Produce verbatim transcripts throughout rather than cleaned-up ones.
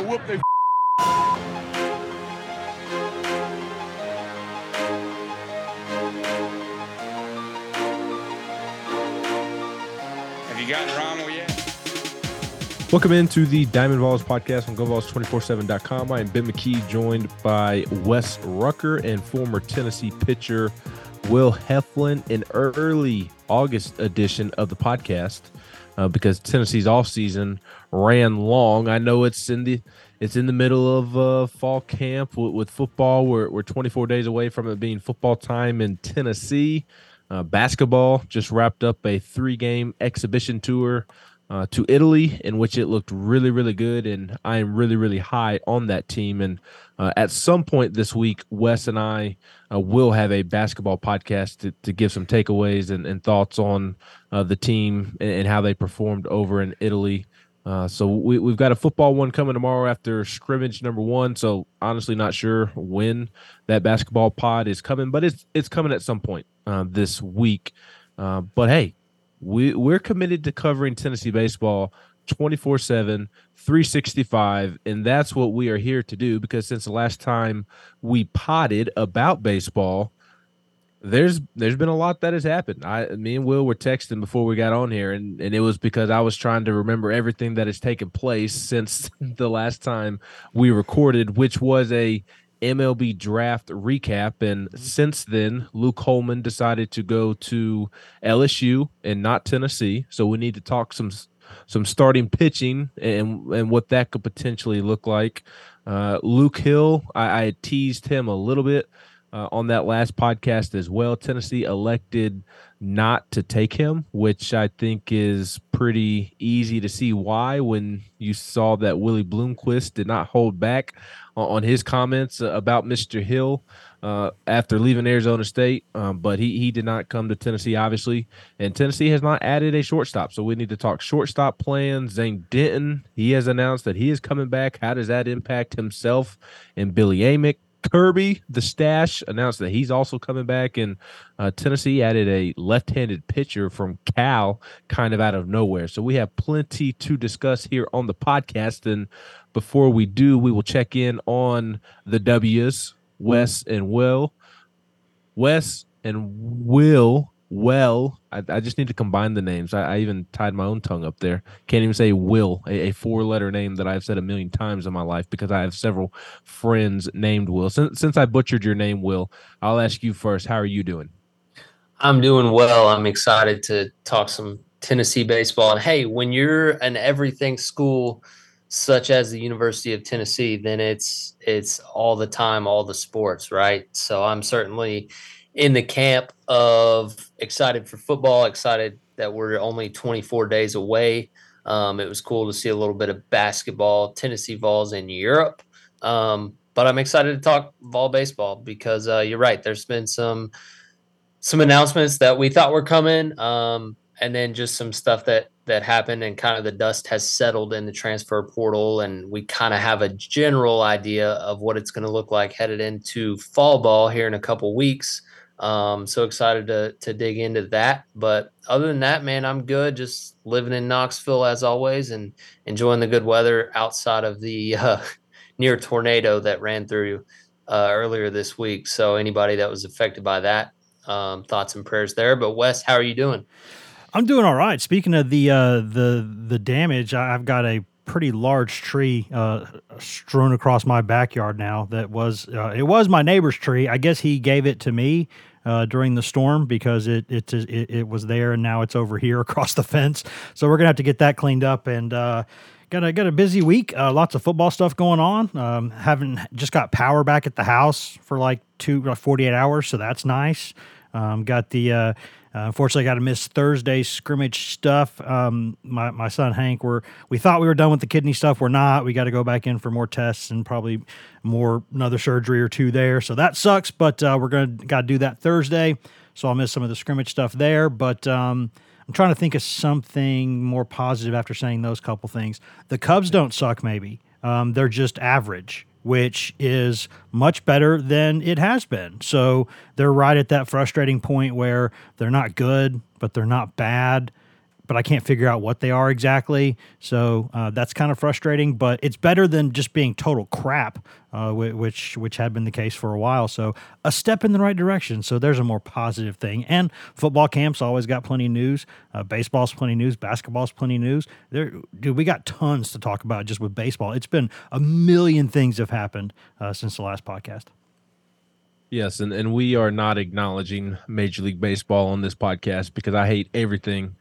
Whoop they Have you gotten Ronald yet? Welcome into the Diamond Vols podcast on Go Vols two forty-seven dot com. I am Ben McKee, joined by Wes Rucker and former Tennessee pitcher Will Heflin, an early August edition of the podcast. Uh, because Tennessee's offseason ran long. I know it's in the it's in the middle of uh, fall camp with, with football. We're we're twenty-four days away from it being football time in Tennessee. Uh, basketball just wrapped up a three-game exhibition tour uh, to Italy, in which it looked really, really good, and I am really, really high on that team. And uh, at some point this week, Wes and I uh, will have a basketball podcast to, to give some takeaways and, and thoughts on Uh, the team and, and how they performed over in Italy. Uh, so we, we've got a football one coming tomorrow after scrimmage number one. So honestly, not sure when that basketball pod is coming, but it's it's coming at some point uh, this week. Uh, but hey, we we're committed to covering Tennessee baseball twenty-four seven, three sixty-five, and that's what we are here to do. Because since the last time we potted about baseball, There's there's been a lot that has happened. I, me and Will were texting before we got on here, and, and it was because I was trying to remember everything that has taken place since the last time we recorded, which was a M L B draft recap. And since then, Luke Holman decided to go to L S U and not Tennessee. So we need to talk some some starting pitching and and what that could potentially look like. Uh, Luke Hill, I, I teased him a little bit Uh, on that last podcast as well. Tennessee elected not to take him, which I think is pretty easy to see why when you saw that Willie Bloomquist did not hold back on his comments about Mister Hill uh, after leaving Arizona State. Um, but he, he did not come to Tennessee, obviously. And Tennessee has not added a shortstop, so we need to talk shortstop plans. Zane Denton, he has announced that he is coming back. How does that impact himself and Billy Amick? Kirby, the stash, announced that he's also coming back, and uh, Tennessee added a left-handed pitcher from Cal kind of out of nowhere. So we have plenty to discuss here on the podcast, and before we do, we will check in on the W's, Wes and Will. Wes and Will, well, I, I just need to combine the names. I, I even tied my own tongue up there. Can't even say Will, a, a four-letter name that I've said a million times in my life because I have several friends named Will. Since, since I butchered your name, Will, I'll ask you first. How are you doing? I'm doing well. I'm excited to talk some Tennessee baseball. And, hey, when you're an everything school such as the University of Tennessee, then it's it's all the time, all the sports, right? So I'm certainly – in the camp of excited for football, excited that we're only twenty-four days away. Um, it was cool to see a little bit of basketball, Tennessee Vols in Europe. Um, but I'm excited to talk Vol baseball because uh, you're right. There's been some some announcements that we thought were coming um, and then just some stuff that, that happened and kind of the dust has settled in the transfer portal, and we kind of have a general idea of what it's going to look like headed into fall ball here in a couple weeks. Um, so excited to to dig into that. But other than that, man, I'm good. Just living in Knoxville as always and enjoying the good weather outside of the uh, near tornado that ran through uh, earlier this week. So anybody that was affected by that, um, thoughts and prayers there. But Wes, how are you doing? I'm doing all right. Speaking of the uh, the the damage, I've got a pretty large tree uh, strewn across my backyard now. That was uh, it was my neighbor's tree. I guess he gave it to me uh, during the storm because it it, it it was there and now it's over here across the fence. So we're gonna have to get that cleaned up and. Uh, Got a, got a busy week, uh, lots of football stuff going on. Um, haven't just got power back at the house for like two, like forty-eight hours, so that's nice. Um, got the, uh, uh, unfortunately, got to miss Thursday's scrimmage stuff. Um, my, my son Hank, we're, we thought we were done with the kidney stuff. We're not. We got to go back in for more tests and probably more, another surgery or two there. So that sucks, but uh, we're going to got to do that Thursday. So I'll miss some of the scrimmage stuff there, but. Um, I'm trying to think of something more positive after saying those couple things. The Cubs don't suck, maybe. Um, they're just average, which is much better than it has been. So they're right at that frustrating point where they're not good, but they're not bad. But I can't figure out what they are exactly. So uh, that's kind of frustrating. But it's better than just being total crap, uh, which which had been the case for a while. So a step in the right direction. So there's a more positive thing. And football camps always got plenty of news. Uh, baseball's plenty of news. Basketball's plenty of news. There, dude, we got tons to talk about just with baseball. It's been a million things have happened uh, since the last podcast. Yes, and, and we are not acknowledging Major League Baseball on this podcast because I hate everything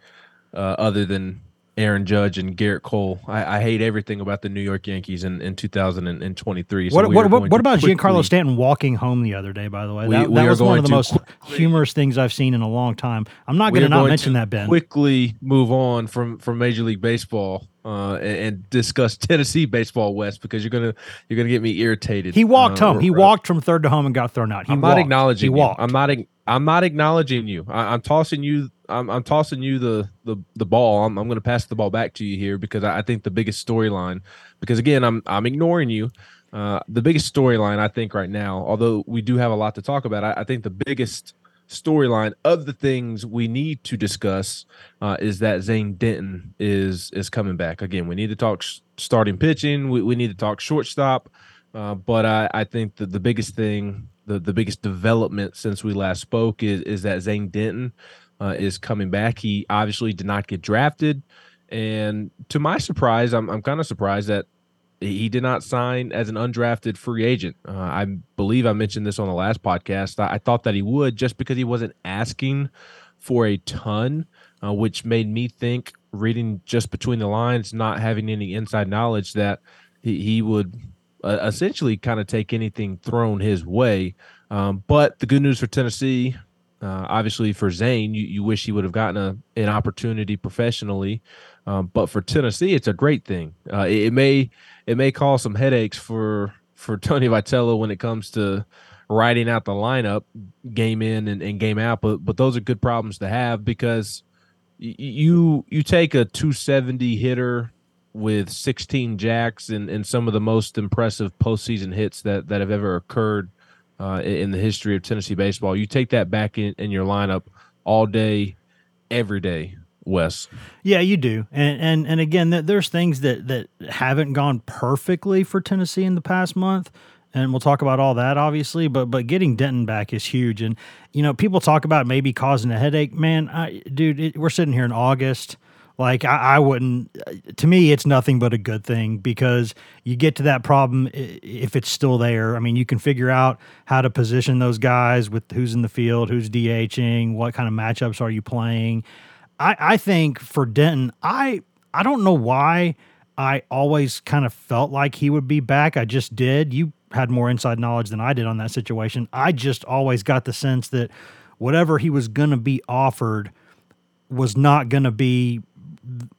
Uh, other than Aaron Judge and Gerrit Cole. I, I hate everything about the New York Yankees in, in two thousand twenty-three. So what we what, what, what about quickly, Giancarlo Stanton walking home the other day, by the way? That, we, we that was one of the most quickly, humorous things I've seen in a long time. I'm not gonna not going mention to that, Ben. Quickly move on from, from Major League Baseball uh, and, and discuss Tennessee baseball, West, because you're gonna you're gonna get me irritated. He walked uh, home. Or, he walked from third to home and got thrown out. He I'm walked. not acknowledging. He walked. You. I'm not. I'm not acknowledging you. I, I'm tossing you. I'm, I'm tossing you the the, the ball. I'm, I'm going to pass the ball back to you here because I, I think the biggest storyline, because again, I'm I'm ignoring you. Uh, the biggest storyline I think right now, although we do have a lot to talk about, I, I think the biggest storyline of the things we need to discuss uh, is that Zane Denton is is coming back again. We need to talk sh- starting pitching. We we need to talk shortstop. Uh, but I I think that the biggest thing, the the biggest development since we last spoke is is that Zane Denton. Uh, is coming back. He obviously did not get drafted, and to my surprise, I'm I'm kind of surprised that he did not sign as an undrafted free agent. Uh, I believe I mentioned this on the last podcast. I, I thought that he would just because he wasn't asking for a ton, uh, which made me think, reading just between the lines, not having any inside knowledge, that he, he would uh, essentially kind of take anything thrown his way. Um, but the good news for Tennessee. Uh, obviously, for Zane, you, you wish he would have gotten a, an opportunity professionally, um, but for Tennessee, it's a great thing. Uh, it, it may it may cause some headaches for for Tony Vitello when it comes to writing out the lineup game in and, and game out, but but those are good problems to have because y- you you take a two seventy hitter with sixteen jacks and, and some of the most impressive postseason hits that, that have ever occurred. Uh, in the history of Tennessee baseball. You take that back in, in your lineup all day, every day, Wes. Yeah, you do. And and, and again, th- there's things that, that haven't gone perfectly for Tennessee in the past month, and we'll talk about all that, obviously, but but getting Denton back is huge. And, you know, people talk about maybe causing a headache. Man, I, dude, it, we're sitting here in August. Like, I, I wouldn't – to me, it's nothing but a good thing because you get to that problem if it's still there. I mean, you can figure out how to position those guys with who's in the field, who's DHing, what kind of matchups are you playing. I, I think for Denton, I I don't know why I always kind of felt like he would be back. I just did. You had more inside knowledge than I did on that situation. I just always got the sense that whatever he was going to be offered was not going to be –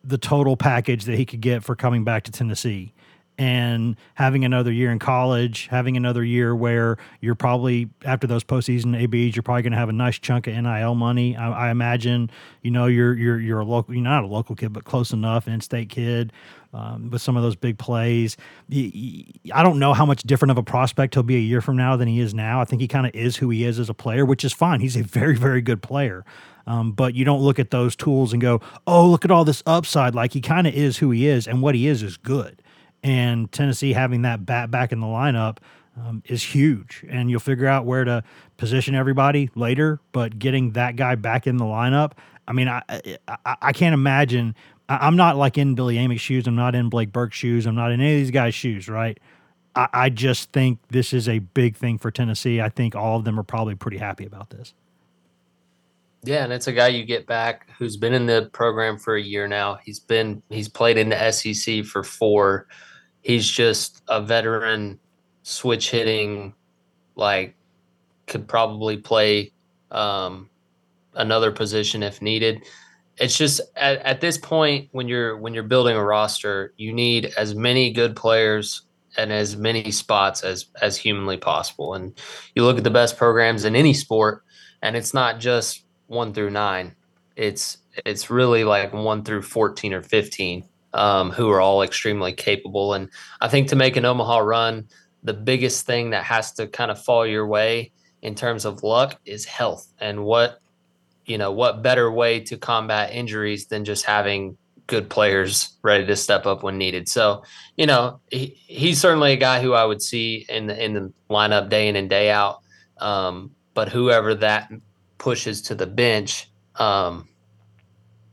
the total package that he could get for coming back to Tennessee and having another year in college, having another year where you're probably after those postseason A Bs, you're probably going to have a nice chunk of N I L money. I, I imagine, you know, you're, you're, you're a local, you're not a local kid, but close enough, an in-state kid um, with some of those big plays. I don't know how much different of a prospect he'll be a year from now than he is now. I think he kind of is who he is as a player, which is fine. He's a very, very good player. Um, but you don't look at those tools and go, oh, look at all this upside. Like, he kind of is who he is, and what he is is good. And Tennessee having that bat back in the lineup um, is huge. And you'll figure out where to position everybody later, but getting that guy back in the lineup, I mean, I I, I can't imagine. I, I'm not like in Billy Amick's shoes. I'm not in Blake Burke's shoes. I'm not in any of these guys' shoes, right? I, I just think this is a big thing for Tennessee. I think all of them are probably pretty happy about this. Yeah, and it's a guy you get back who's been in the program for a year now. He's been he's played in the S E C for four. He's just a veteran, switch hitting, like could probably play um, another position if needed. It's just at, at this point when you're when you're building a roster, you need as many good players and as many spots as as humanly possible. And you look at the best programs in any sport, and it's not just one through nine. It's it's really like one through fourteen or fifteen, um, who are all extremely capable. And I think to make an Omaha run, the biggest thing that has to kind of fall your way in terms of luck is health. And what you know, what better way to combat injuries than just having good players ready to step up when needed. So, you know, he, he's certainly a guy who I would see in the in the lineup day in and day out. Um, but whoever that pushes to the bench um,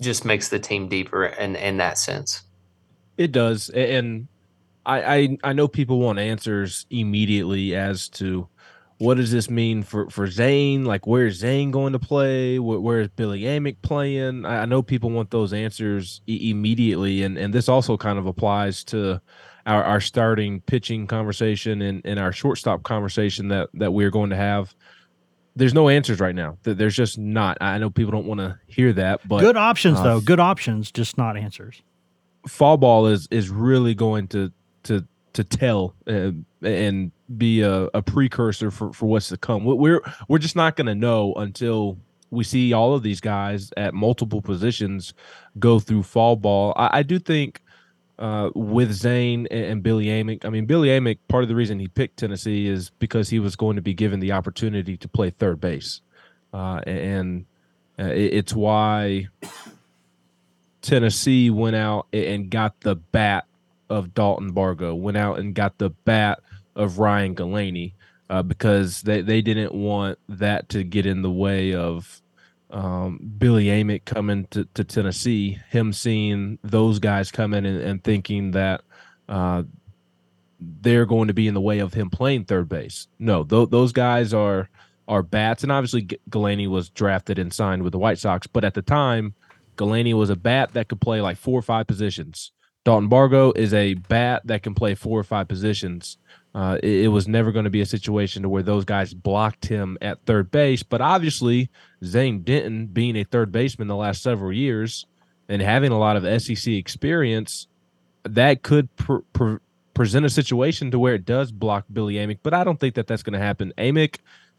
just makes the team deeper in, in that sense. It does. And I, I I know people want answers immediately as to what does this mean for, for Zane? Like, where is Zane going to play? Where, where is Billy Amick playing? I, I know people want those answers I- immediately, and, and this also kind of applies to our, our starting pitching conversation and, and our shortstop conversation that, that we're going to have. There's no answers right now. There's just not. I know people don't want to hear that, but good options uh, though. Good options, just not answers. Fall ball is is really going to to to tell uh, and be a, a precursor for, for what's to come. We're we're just not going to know until we see all of these guys at multiple positions go through fall ball. I, I do think uh, with Zane and, and Billy Amick, I mean, Billy Amick, part of the reason he picked Tennessee is because he was going to be given the opportunity to play third base. Uh, and uh, it, it's why Tennessee went out and got the bat of Dalton Bargo, went out and got the bat of Ryan Galaney, uh, because they, they didn't want that to get in the way of um, Billy Amick coming to, to Tennessee, him seeing those guys come in and, and thinking that uh, they're going to be in the way of him playing third base. No, th- those guys are, are bats, and obviously Galaney was drafted and signed with the White Sox, but at the time, Galaney was a bat that could play like four or five positions. Dalton Bargo is a bat that can play four or five positions. Uh, it, it was never going to be a situation to where those guys blocked him at third base. But obviously, Zane Denton, being a third baseman the last several years and having a lot of S E C experience, that could pr- pr- present a situation to where it does block Billy Amick. But I don't think that that's going to happen. Amick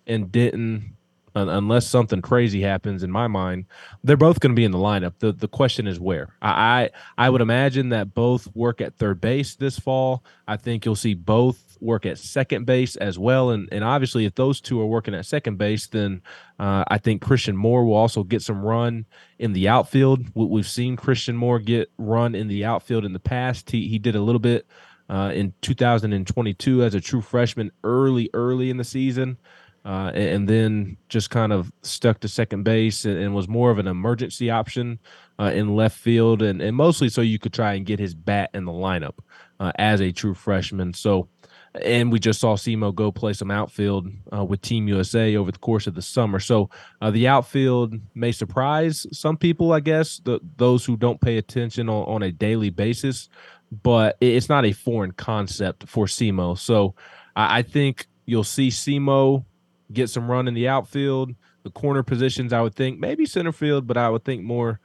and Denton, unless something crazy happens, in my mind, they're both going to be in the lineup. The The question is where. I, I I would imagine that both work at third base this fall. I think you'll see both work at second base as well. And and obviously, if those two are working at second base, then uh, I think Christian Moore will also get some run in the outfield. We've seen Christian Moore get run in the outfield in the past. He he did a little bit uh, in two thousand twenty-two as a true freshman early, early in the season. Uh, and then just kind of stuck to second base and, and was more of an emergency option uh, in left field, and, and mostly so you could try and get his bat in the lineup uh, as a true freshman. So, and we just saw Simo go play some outfield uh, with Team U S A over the course of the summer. So uh, the outfield may surprise some people, I guess, the, those who don't pay attention on, on a daily basis, but it's not a foreign concept for Simo. So I, I think you'll see Simo get some run in the outfield, the corner positions. I would think maybe center field, but I would think more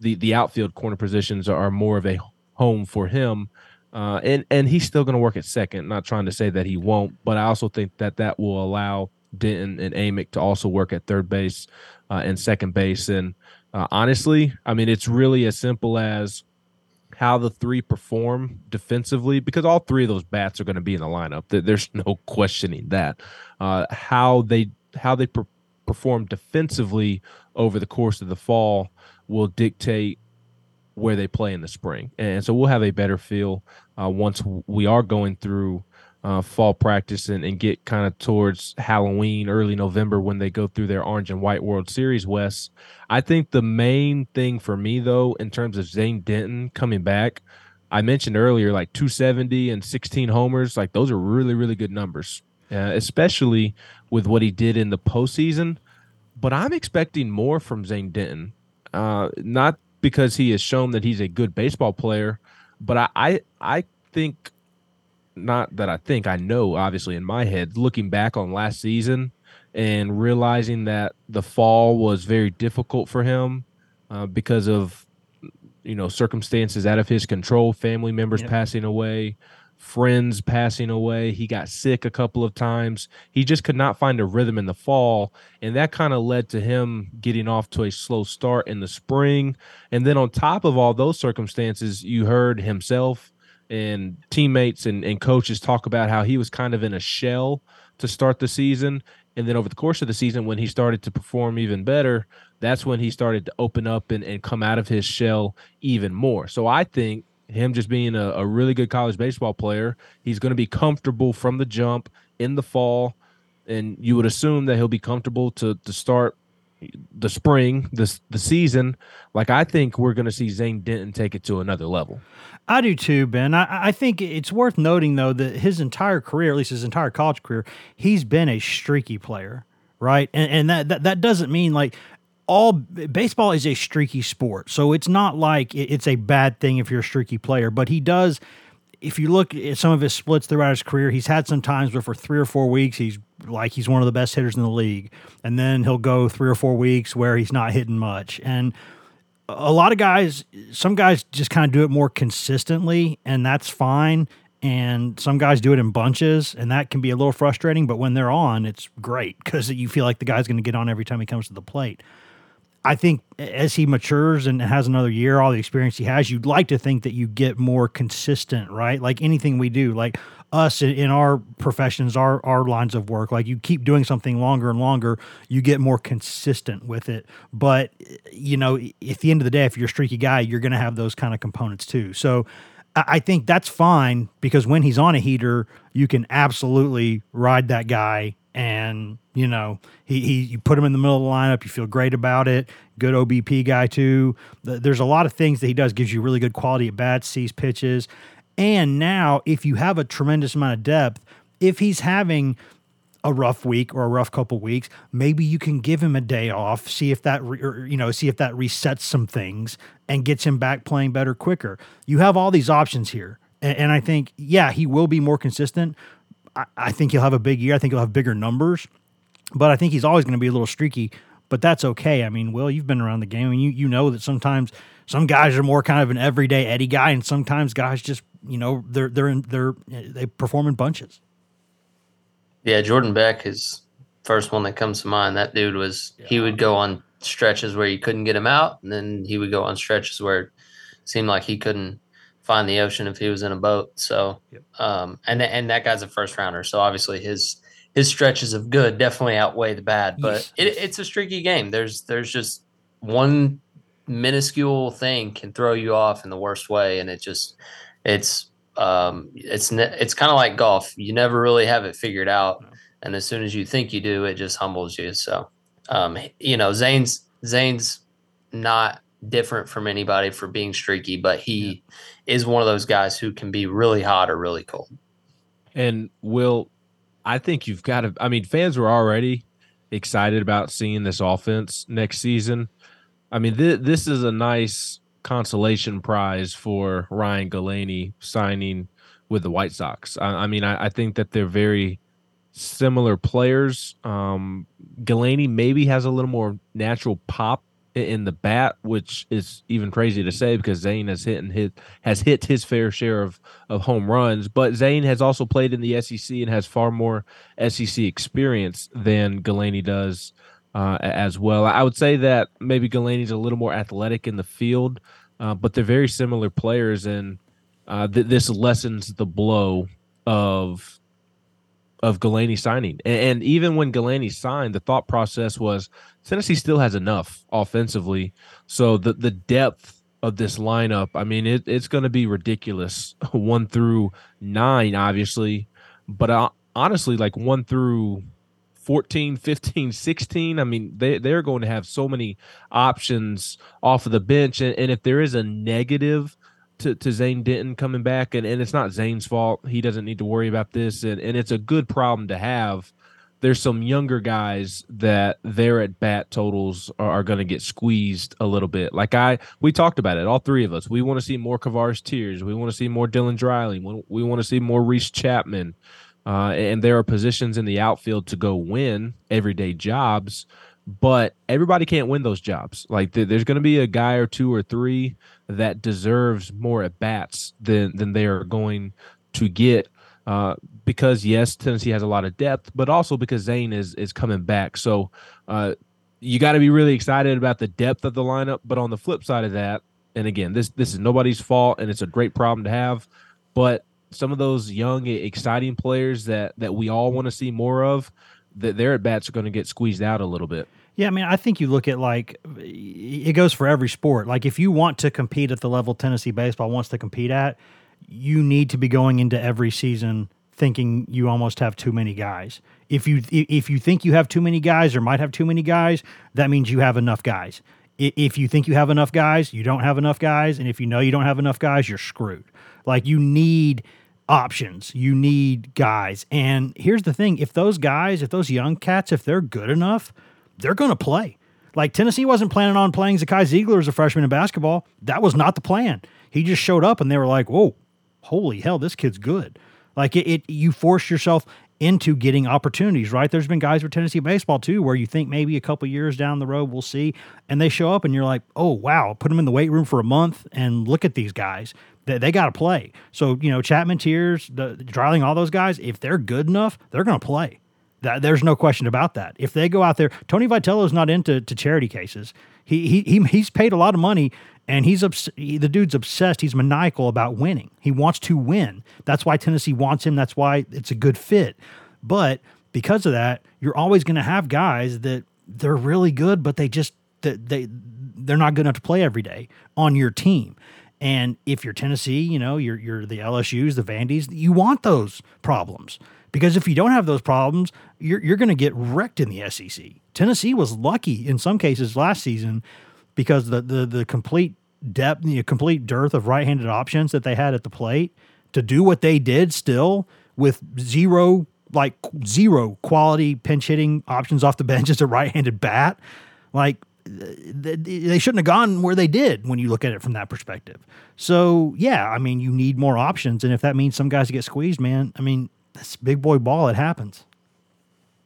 the, the outfield corner positions are more of a home for him. Uh, and, and he's still going to work at second, not trying to say that he won't, but I also think that that will allow Denton and Amick to also work at third base uh, and second base. And uh, honestly, I mean, it's really as simple as how the three perform defensively, because all three of those bats are going to be in the lineup. There's no questioning that. Uh, how they how they per- perform defensively over the course of the fall will dictate where they play in the spring. And so we'll have a better feel uh, once we are going through uh, fall practice and, and get kind of towards Halloween, early November, when they go through their Orange and White World Series, Wes. I think the main thing for me, though, in terms of Zane Denton coming back, I mentioned earlier, like two seventy and sixteen homers, like those are really, really good numbers, uh, especially with what he did in the postseason. But I'm expecting more from Zane Denton, uh, not because he has shown that he's a good baseball player, but I, I, I think, not that I think, I know, obviously, in my head, looking back on last season and realizing that the fall was very difficult for him uh, because of, you know, circumstances out of his control, family members yep. passing away, friends passing away. He got sick a couple of times. He just could not find a rhythm in the fall. And that kind of led to him getting off to a slow start in the spring. And then on top of all those circumstances, you heard himself and teammates and, and coaches talk about how he was kind of in a shell to start the season. And then over the course of the season, when he started to perform even better, that's when he started to open up and, and come out of his shell even more. So I think him just being a, a really good college baseball player, he's going to be comfortable from the jump in the fall, and you would assume that he'll be comfortable to to start the spring, the, the season. Like, I think we're going to see Zane Denton take it to another level. I do too, Ben. I, I think it's worth noting, though, that his entire career, at least his entire college career, he's been a streaky player, right? And, and that, that that doesn't mean, like, all baseball is a streaky sport. So it's not like it's a bad thing if you're a streaky player, but he does. If you look at some of his splits throughout his career, he's had some times where for three or four weeks, he's like, he's one of the best hitters in the league. And then he'll go three or four weeks where he's not hitting much. And a lot of guys, some guys just kind of do it more consistently, and that's fine. And some guys do it in bunches, and that can be a little frustrating, but when they're on, it's great because you feel like the guy's going to get on every time he comes to the plate. I think as he matures and has another year, all the experience he has, you'd like to think that you get more consistent, right? Like anything we do, like us in our professions, our our lines of work, like you keep doing something longer and longer, you get more consistent with it. But, you know, at the end of the day, if you're a streaky guy, you're going to have those kind of components too. So I think that's fine because when he's on a heater, you can absolutely ride that guy. And, you know, he, he you put him in the middle of the lineup, you feel great about it. Good O B P guy, too. There's a lot of things that he does. Gives you really good quality at bats, sees pitches. And now, if you have a tremendous amount of depth, if he's having a rough week or a rough couple weeks, maybe you can give him a day off, see if that, re- or, you know, see if that resets some things and gets him back playing better quicker. You have all these options here. And, and I think, yeah, he will be more consistent. I think he'll have a big year. I think he'll have bigger numbers, but I think he's always going to be a little streaky, but that's okay. I mean, Will, you've been around the game, and you you know that sometimes some guys are more kind of an everyday Eddie guy, and sometimes guys just, you know, they're they're in, they're they perform in bunches. Yeah, Jordan Beck is first one that comes to mind. That dude was yeah. he would go on stretches where you couldn't get him out, and then he would go on stretches where it seemed like he couldn't find the ocean if he was in a boat. So, yep. um, and and that guy's a first rounder. So obviously his his stretches of good definitely outweigh the bad. But yes. it, it's a streaky game. There's there's just one minuscule thing can throw you off in the worst way, and it just it's um it's ne- it's kind of like golf. You never really have it figured out, and as soon as you think you do, it just humbles you. So, um, you know, Zane's Zane's not different from anybody for being streaky, but he yeah. is one of those guys who can be really hot or really cold. And Will, I think you've got to, I mean, fans were already excited about seeing this offense next season. I mean, th- this is a nice consolation prize for Ryan Galaney signing with the White Sox. I, I mean, I-, I think that they're very similar players. Um, Galaney maybe has a little more natural pop in the bat, which is even crazy to say because Zane has hit and hit has hit his fair share of, of home runs, but Zane has also played in the S E C and has far more S E C experience than Galaney does uh, as well. I would say that maybe Galaney's a little more athletic in the field, uh, but they're very similar players, and uh, th- this lessens the blow of of Galaney signing. And, and even when Galaney signed, the thought process was Tennessee still has enough offensively. So the, the depth of this lineup, I mean, it, it's going to be ridiculous. One through nine, obviously, But uh, honestly, like one through fourteen, fifteen, sixteen, I mean, they, they're going to have so many options off of the bench. And, and if there is a negative to, to Zane Denton coming back, and, and it's not Zane's fault, he doesn't need to worry about this. And, and it's a good problem to have. There's some younger guys that their at bat totals are, are going to get squeezed a little bit. Like I, we talked about it, all three of us. We want to see more Kavar Steers. We want to see more Dylan Dreiling. We, we want to see more Reese Chapman. Uh, and there are positions in the outfield to go win everyday jobs, but everybody can't win those jobs. Like th- there's going to be a guy or two or three that deserves more at bats than than they are going to get. Uh, because, yes, Tennessee has a lot of depth, but also because Zane is is coming back. So uh, you got to be really excited about the depth of the lineup. But on the flip side of that, and again, this this is nobody's fault, and it's a great problem to have. But some of those young, exciting players that, that we all want to see more of, that their at-bats are going to get squeezed out a little bit. Yeah, I mean, I think you look at, like, it goes for every sport. Like, if you want to compete at the level Tennessee baseball wants to compete at, you need to be going into every season thinking you almost have too many guys. If you if you think you have too many guys or might have too many guys, that means you have enough guys. If you think you have enough guys, you don't have enough guys. And if you know you don't have enough guys, you're screwed. Like, you need options. You need guys. And here's the thing. If those guys, if those young cats, if they're good enough, they're going to play. Like, Tennessee wasn't planning on playing Zakai Ziegler as a freshman in basketball. That was not the plan. He just showed up, and they were like, whoa, holy hell, this kid's good. Like, it, it, you force yourself into getting opportunities, right? There's been guys with Tennessee baseball, too, where you think maybe a couple years down the road we'll see, and they show up, and you're like, oh, wow, put them in the weight room for a month, and look at these guys. They, they got to play. So, you know, Chapman, Tiers, Dreiling, all those guys, if they're good enough, they're going to play. That, there's no question about that. If they go out there, Tony Vitello's not into to charity cases. He he, he he's paid a lot of money, and he's obs- he, the dude's obsessed. He's maniacal about winning. He wants to win. That's why Tennessee wants him. That's why it's a good fit. But because of that, you're always going to have guys that they're really good, but they just they, they they're not good enough to play every day on your team. And if you're Tennessee, you know, you're you're the L S Us, the Vandies, you want those problems. Because if you don't have those problems, you're you're going to get wrecked in the S E C. Tennessee was lucky in some cases last season because the the, the complete depth, the complete dearth of right-handed options that they had at the plate to do what they did still with zero like zero quality pinch hitting options off the bench as a right-handed bat. Like they shouldn't have gone where they did when you look at it from that perspective. So yeah, I mean, you need more options, and if that means some guys get squeezed, man, I mean. That's big boy ball. It happens.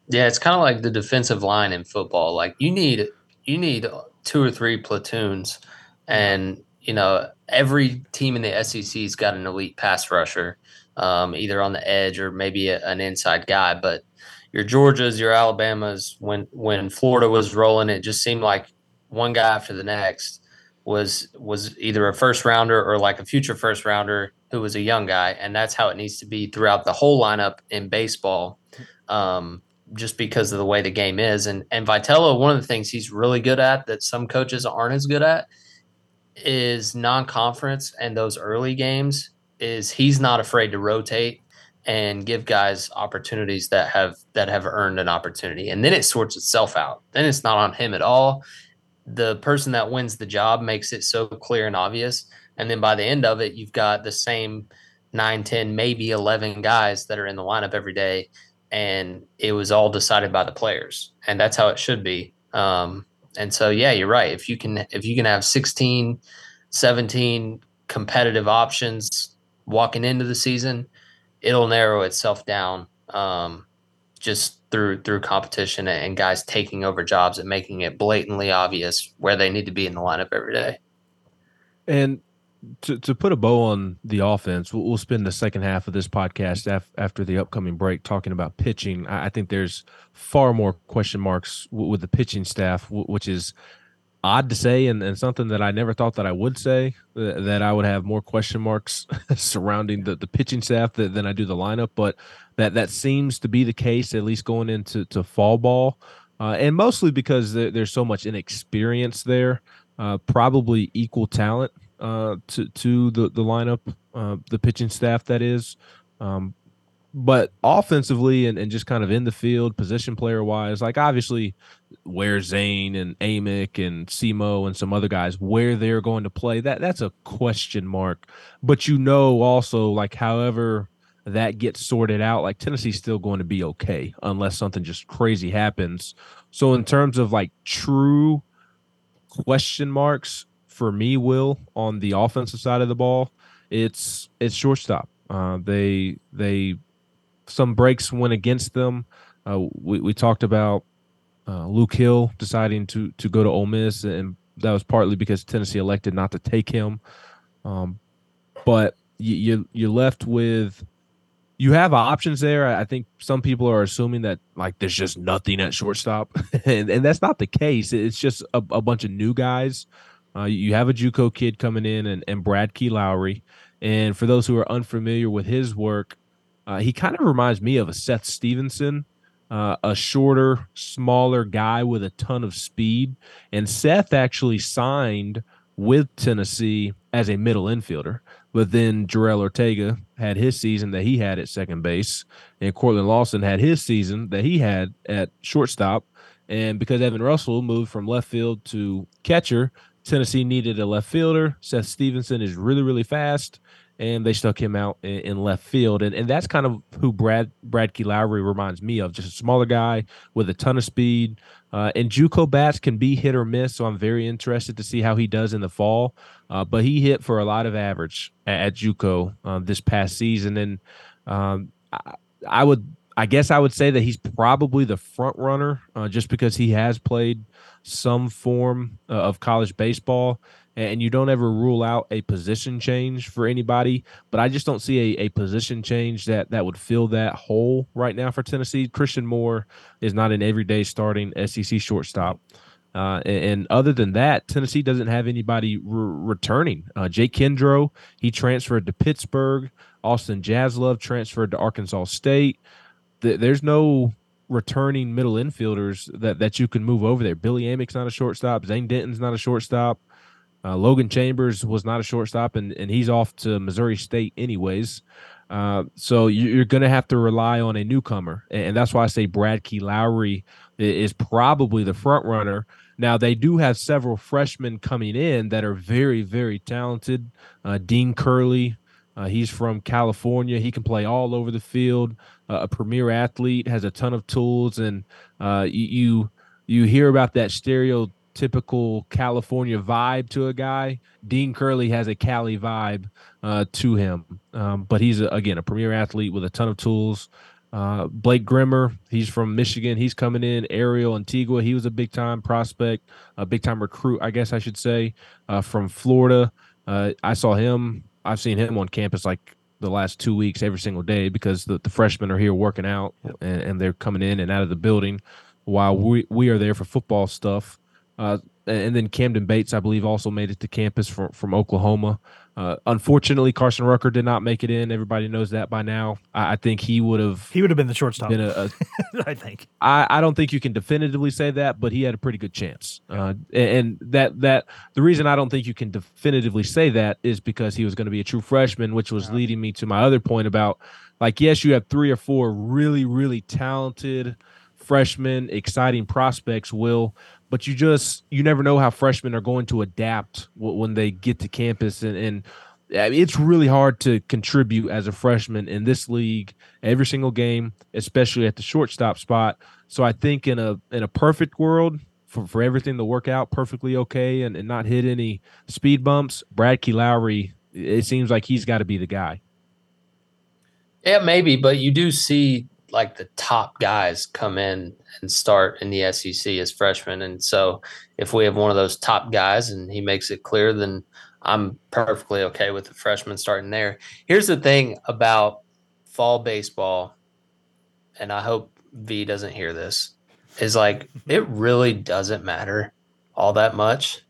Yeah, it's kind of like the defensive line in football. Like you need you need two or three platoons, and you know every team in the S E C's got an elite pass rusher, um, either on the edge or maybe a, an inside guy. But your Georgias, your Alabamas, when when Florida was rolling, it just seemed like one guy after the next was was either a first rounder or like a future first rounder who was a young guy, and that's how it needs to be throughout the whole lineup in baseball, um, just because of the way the game is. And and Vitello, one of the things he's really good at that some coaches aren't as good at is non-conference and those early games is he's not afraid to rotate and give guys opportunities that have that have earned an opportunity. And then it sorts itself out. Then it's not on him at all. The person that wins the job makes it so clear and obvious. And then by the end of it, you've got the same nine, ten, maybe eleven guys that are in the lineup every day. And it was all decided by the players. And that's how it should be. Um, and so, yeah, you're right. If you can if you can have sixteen, seventeen competitive options walking into the season, it'll narrow itself down um, just through through competition and guys taking over jobs and making it blatantly obvious where they need to be in the lineup every day. And to to put a bow on the offense, we'll, we'll spend the second half of this podcast af- after the upcoming break talking about pitching. I, I think there's far more question marks w- with the pitching staff, w- which is odd to say and, and something that I never thought that I would say, th- that I would have more question marks surrounding the, the pitching staff th- than I do the lineup. But that, that seems to be the case, at least going into to fall ball, uh, and mostly because th- there's so much inexperience there. Uh, probably equal talent uh, to to the the lineup, uh, the pitching staff that is. Um, But offensively and, and just kind of in the field, position player-wise, like obviously where Zane and Amick and Simo and some other guys, where they're going to play, that that's a question mark. But you know also, like however that gets sorted out, like Tennessee's still going to be okay unless something just crazy happens. So in terms of like true question marks for me, Will, on the offensive side of the ball, it's it's shortstop. Uh, they they – Some breaks went against them. Uh, we, we talked about uh, Luke Hill deciding to to go to Ole Miss, and that was partly because Tennessee elected not to take him. Um, but you, you, you're left with – you have options there. I think some people are assuming that, like, there's just nothing at shortstop, and, and that's not the case. It's just a, a bunch of new guys. Uh, you have a JUCO kid coming in and, and Brad Key Lowry, and for those who are unfamiliar with his work, Uh, he kind of reminds me of a Seth Stevenson, uh, a shorter, smaller guy with a ton of speed. And Seth actually signed with Tennessee as a middle infielder. But then Jarrell Ortega had his season that he had at second base. And Cortland Lawson had his season that he had at shortstop. And because Evan Russell moved from left field to catcher, Tennessee needed a left fielder. Seth Stevenson is really, really fast. And they stuck him out in left field. And and that's kind of who Brad Brad Key Lowry reminds me of, just a smaller guy with a ton of speed. Uh, and JUCO bats can be hit or miss, so I'm very interested to see how he does in the fall. Uh, but he hit for a lot of average at, at JUCO uh, this past season. And um, I, I would I guess I would say that he's probably the front runner uh, just because he has played some form uh, of college baseball. And you don't ever rule out a position change for anybody, but I just don't see a, a position change that, that would fill that hole right now for Tennessee. Christian Moore is not an everyday starting S E C shortstop. Uh, and, and other than that, Tennessee doesn't have anybody re- returning. Uh, Jake Kendro, he transferred to Pittsburgh. Austin Jaslov transferred to Arkansas State. Th- there's no returning middle infielders that, that you can move over there. Billy Amick's not a shortstop. Zane Denton's not a shortstop. Uh, Logan Chambers was not a shortstop, and, and he's off to Missouri State anyways. Uh, so you, you're going to have to rely on a newcomer, and, and that's why I say Brad Key Lowry is probably the front runner. Now, they do have several freshmen coming in that are very, very talented. Uh, Dean Curley, uh, he's from California. He can play all over the field, uh, a premier athlete, has a ton of tools, and uh, you, you hear about that stereotype. Typical California vibe to a guy. Dean Curley has a Cali vibe uh, to him, um, but he's, a, again, a premier athlete with a ton of tools. Uh, Blake Grimmer, he's from Michigan. He's coming in. Ariel Antigua, he was a big-time prospect, a big-time recruit, I guess I should say, uh, from Florida. Uh, I saw him. I've seen him on campus like the last two weeks every single day because the, the freshmen are here working out, and, and they're coming in and out of the building while we, we are there for football stuff. Uh, and then Camden Bates, I believe, also made it to campus from, from Oklahoma. Uh, unfortunately, Carson Rucker did not make it in. Everybody knows that by now. I, I think he would have – He would have been the shortstop, been a, a, I think. I, I don't think you can definitively say that, but he had a pretty good chance. Uh, and that that the reason I don't think you can definitively say that is because he was going to be a true freshman, which was wow. leading me to my other point about, like, yes, you have three or four really, really talented freshmen, exciting prospects, Will – but you just you never know how freshmen are going to adapt when they get to campus, and, and it's really hard to contribute as a freshman in this league every single game, especially at the shortstop spot. So I think in a in a perfect world, for, for everything to work out perfectly okay and, and not hit any speed bumps, Brad Key Lowry, it seems like he's got to be the guy. Yeah, maybe, but you do see – like the top guys come in and start in the S E C as freshmen. And so if we have one of those top guys and he makes it clear, then I'm perfectly okay with the freshmen starting there. Here's the thing about fall baseball, and I hope V doesn't hear this, is like it really doesn't matter all that much,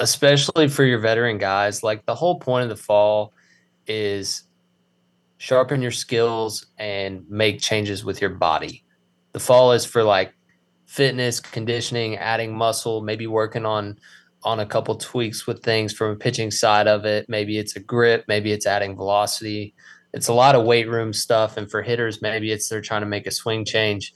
especially for your veteran guys. Like the whole point of the fall is – sharpen your skills and make changes with your body. The fall is for like fitness, conditioning, adding muscle, maybe working on on a couple tweaks with things from a pitching side of it. Maybe it's a grip, maybe it's adding velocity. it's a lot of weight room stuff. And for hitters, maybe it's they're trying to make a swing change.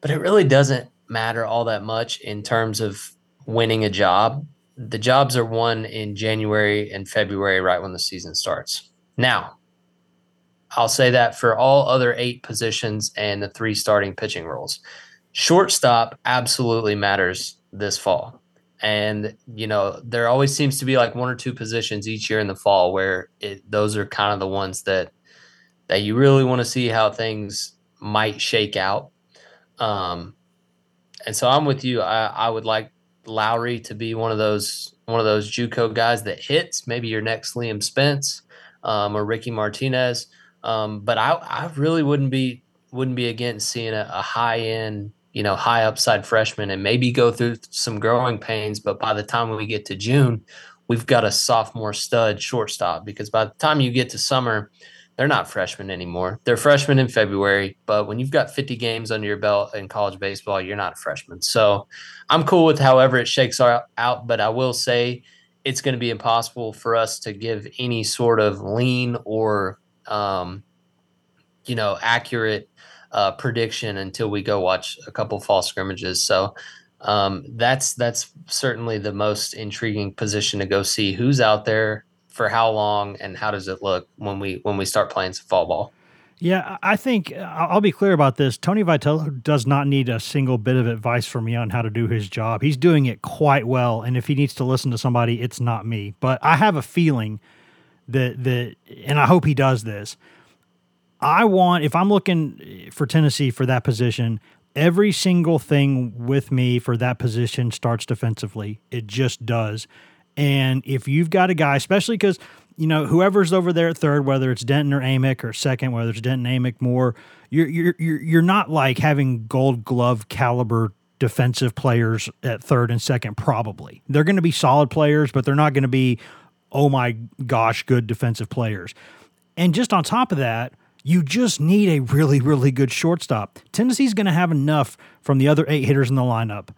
But it really doesn't matter all that much in terms of winning a job. The jobs are won in January and February, right when the season starts. Now, I'll say that for all other eight positions and the three starting pitching roles. Shortstop absolutely matters this fall. And, you know, there always seems to be like one or two positions each year in the fall where it, those are kind of the ones that that you really want to see how things might shake out. Um, and so I'm with you. I, I would like Lowry to be one of those one of those JUCO guys that hits, maybe your next Liam Spence um, or Ricky Martinez. Um, but I, I really wouldn't be wouldn't be against seeing a, a high end, you know, high upside freshman and maybe go through some growing pains. But by the time we get to June, we've got a sophomore stud shortstop, because by the time you get to summer, they're not freshmen anymore. They're freshmen in February. But when you've got fifty games under your belt in college baseball, you're not a freshman. So I'm cool with however it shakes out. But I will say it's going to be impossible for us to give any sort of lean or, um, you know, accurate uh, prediction until we go watch a couple fall scrimmages. So um, that's that's certainly the most intriguing position to go see who's out there for how long and how does it look when we when we start playing some fall ball. Yeah, I think I'll be clear about this. Tony Vitello does not need a single bit of advice from me on how to do his job. He's doing it quite well, and if he needs to listen to somebody, it's not me. But I have a feeling that that, and I hope he does this. I want, if I'm looking for Tennessee for that position, every single thing with me for that position starts defensively. It just does. And if you've got a guy, especially because, you know, whoever's over there at third, whether it's Denton or Amick, or second, whether it's Denton, Amick, Moore, you're, you're, you're, you're not like having gold glove caliber defensive players at third and second, probably. They're going to be solid players, but they're not going to be, oh my gosh, good defensive players. And just on top of that, you just need a really, really good shortstop. Tennessee's going to have enough from the other eight hitters in the lineup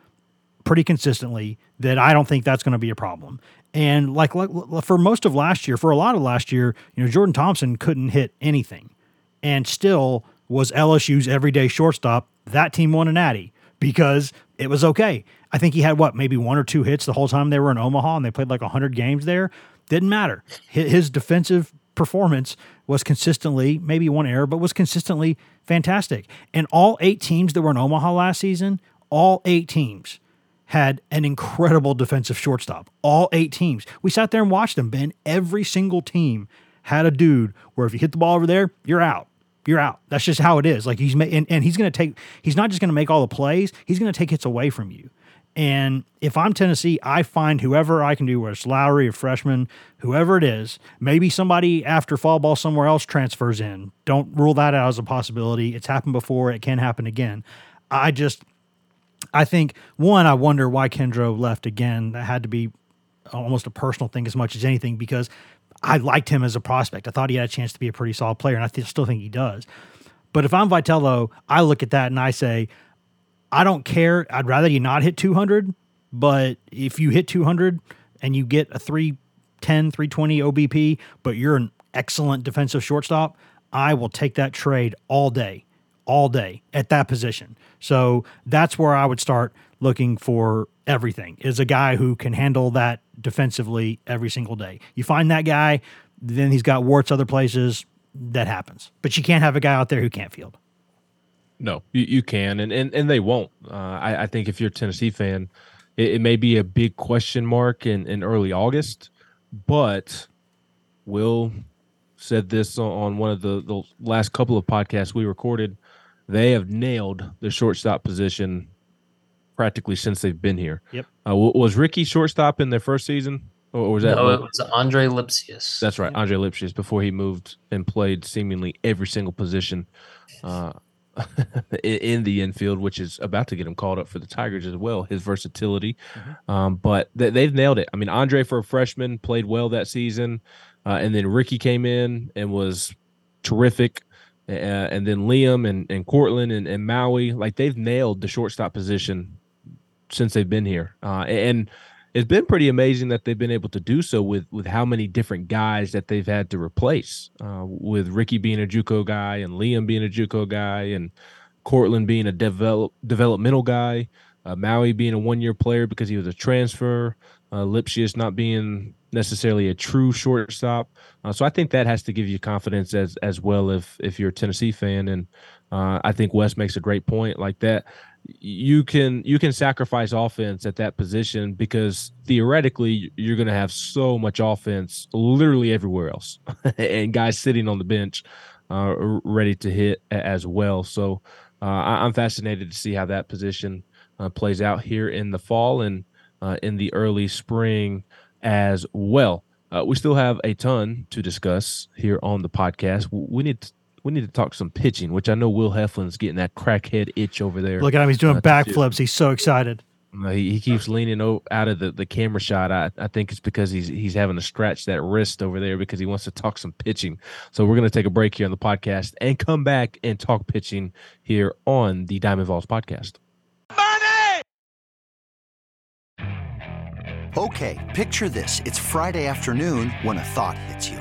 pretty consistently that I don't think that's going to be a problem. And like, like for most of last year, for a lot of last year, you know, Jordan Thompson couldn't hit anything and still was L S U's everyday shortstop. That team won a natty because it was okay. I think he had, what, maybe one or two hits the whole time they were in Omaha, and they played like one hundred games there. Didn't matter. His defensive performance was consistently, maybe one error, but was consistently fantastic. And all eight teams that were in Omaha last season, all eight teams had an incredible defensive shortstop. All eight teams. We sat there and watched them, Ben. Every single team had a dude where if you hit the ball over there, you're out. You're out. That's just how it is. Like he's ma- and, and he's going to take, he's not just going to make all the plays, he's going to take hits away from you. And if I'm Tennessee, I find whoever I can do, whether it's Lowry or freshman, whoever it is, maybe somebody after fall ball somewhere else transfers in. Don't rule that out as a possibility. It's happened before. It can happen again. I just, I think, one, I wonder why Kendro left again. That had to be almost a personal thing as much as anything, because I liked him as a prospect. I thought he had a chance to be a pretty solid player, and I th- still think he does. But if I'm Vitello, I look at that and I say, I don't care. I'd rather you not hit two hundred, but if you hit two hundred and you get a three ten, three twenty O B P, but you're an excellent defensive shortstop, I will take that trade all day, all day at that position. So that's where I would start looking for everything, is a guy who can handle that defensively every single day. You find that guy, then he's got warts other places. That happens. But you can't have a guy out there who can't field. No, you, you can, and, and, and they won't. Uh, I, I think if you're a Tennessee fan, it, it may be a big question mark in, in early August, but Will said this on one of the, the last couple of podcasts we recorded. They have nailed the shortstop position practically since they've been here. Yep. Uh, was Ricky shortstop in their first season? Or was that? No, it was Andre Lipsius. That's right, Andre Lipsius, before he moved and played seemingly every single position Uh in the infield, which is about to get him called up for the Tigers as well, his versatility. Mm-hmm. Um, but they, they've nailed it. I mean, Andre, for a freshman, played well that season. Uh, and then Ricky came in and was terrific. Uh, and then Liam and, and Cortland and, and Maui, like they've nailed the shortstop position since they've been here. Uh, and it's been pretty amazing that they've been able to do so with with how many different guys that they've had to replace, uh, with Ricky being a JUCO guy and Liam being a JUCO guy and Cortland being a develop, developmental guy, uh, Maui being a one-year player because he was a transfer, uh, Lipsius not being necessarily a true shortstop. Uh, so I think that has to give you confidence as as well if if you're a Tennessee fan. And uh, I think Wes makes a great point like that. You can you can sacrifice offense at that position because theoretically you're going to have so much offense literally everywhere else and guys sitting on the bench uh, ready to hit as well. So uh, I'm fascinated to see how that position uh, plays out here in the fall and uh, in the early spring as well. Uh, we still have a ton to discuss here on the podcast. We need to We need to talk some pitching, which I know Will Heflin's getting that crackhead itch over there. Look at him. He's doing uh, backflips. He's so excited. Uh, he, he keeps leaning o- out of the, the camera shot. I, I think it's because he's he's having to scratch that wrist over there because he wants to talk some pitching. So we're going to take a break here on the podcast and come back and talk pitching here on the Diamond Vols podcast. Money! Okay, picture this. It's Friday afternoon when a thought hits you.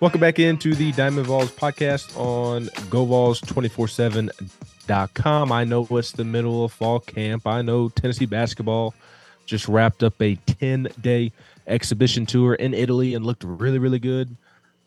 Welcome back into the Diamond Vols podcast on Go Vols two forty-seven dot com. I know it's the middle of fall camp. I know Tennessee basketball just wrapped up a ten-day exhibition tour in Italy and looked really, really good.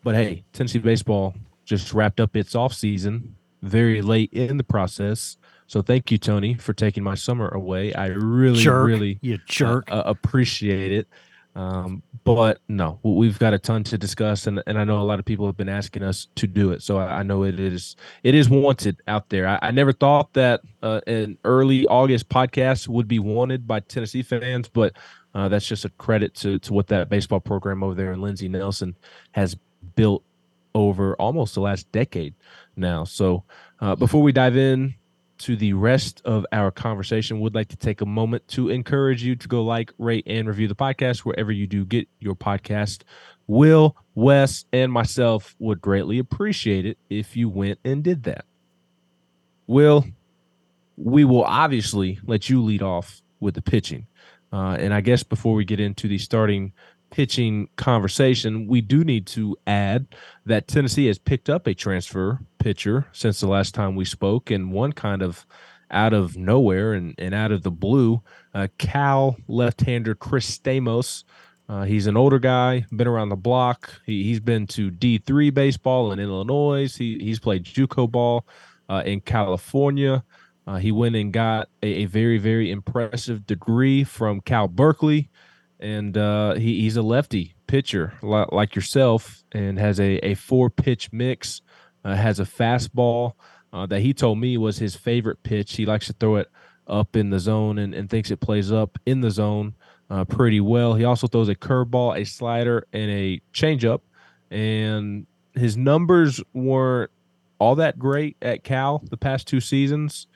But, hey, Tennessee baseball just wrapped up its offseason very late in the process. So thank you, Tony, for taking my summer away. I really, jerk. really you jerk. Uh, appreciate it. Um, but no, we've got a ton to discuss, and, and I know a lot of people have been asking us to do it. So I, I know it is it is wanted out there. I, I never thought that uh, an early August podcast would be wanted by Tennessee fans, but uh, that's just a credit to to what that baseball program over there in Lindsey Nelson has built over almost the last decade now. So uh, before we dive in to the rest of our conversation, would like to take a moment to encourage you to go like, rate, and review the podcast wherever you do get your podcast. Will, Wes, and myself would greatly appreciate it if you went and did that. Will, we will obviously let you lead off with the pitching. Uh, and I guess before we get into the starting pitching conversation, we do need to add that Tennessee has picked up a transfer pitcher since the last time we spoke, and one kind of out of nowhere and, and out of the blue, uh, Cal left-hander Chris Stamos. Uh, he's an older guy, been around the block. He, he's been to D three baseball in Illinois. He, he's played JUCO ball uh, in California. Uh, he went and got a, a very, very impressive degree from Cal Berkeley. And uh, he, he's a lefty pitcher like yourself and has a, a four-pitch mix, uh, has a fastball uh, that he told me was his favorite pitch. He likes to throw it up in the zone and, and thinks it plays up in the zone uh, pretty well. He also throws a curveball, a slider, and a changeup. And his numbers weren't all that great at Cal the past two seasons.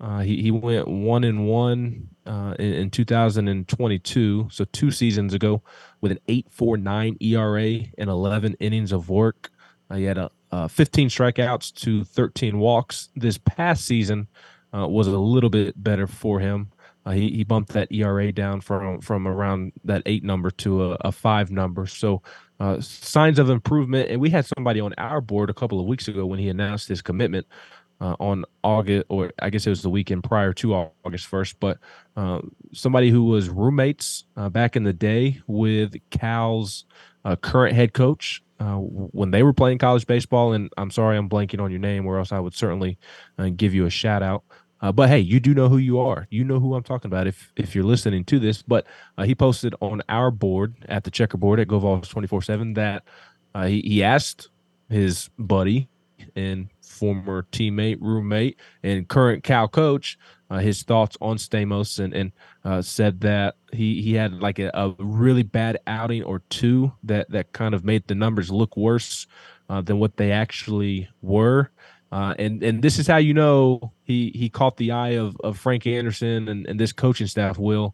Uh, he, he went one and one uh, in, in two thousand twenty-two, so two seasons ago, with an eight point four nine E R A and eleven innings of work. Uh, he had a, uh, fifteen strikeouts to thirteen walks. This past season uh, was a little bit better for him. Uh, he, he bumped that E R A down from, from around that eight number to a, a five number. So uh, signs of improvement. And we had somebody on our board a couple of weeks ago when he announced his commitment uh, on August, or I guess it was the weekend prior to August first, but uh, somebody who was roommates uh, back in the day with Cal's uh, current head coach uh, when they were playing college baseball. And I'm sorry I'm blanking on your name, or else I would certainly uh, give you a shout out. Uh, but hey, you do know who you are. You know who I'm talking about if if you're listening to this. But uh, he posted on our board at the checkerboard at Go Vols two forty-seven that uh, he, he asked his buddy and former teammate, roommate, and current Cal coach uh, his thoughts on Stamos, and and uh, said that he he had like a, a really bad outing or two that that kind of made the numbers look worse uh, than what they actually were. Uh, and, and this is how you know he, he caught the eye of, of Frank Anderson and, and this coaching staff, Will.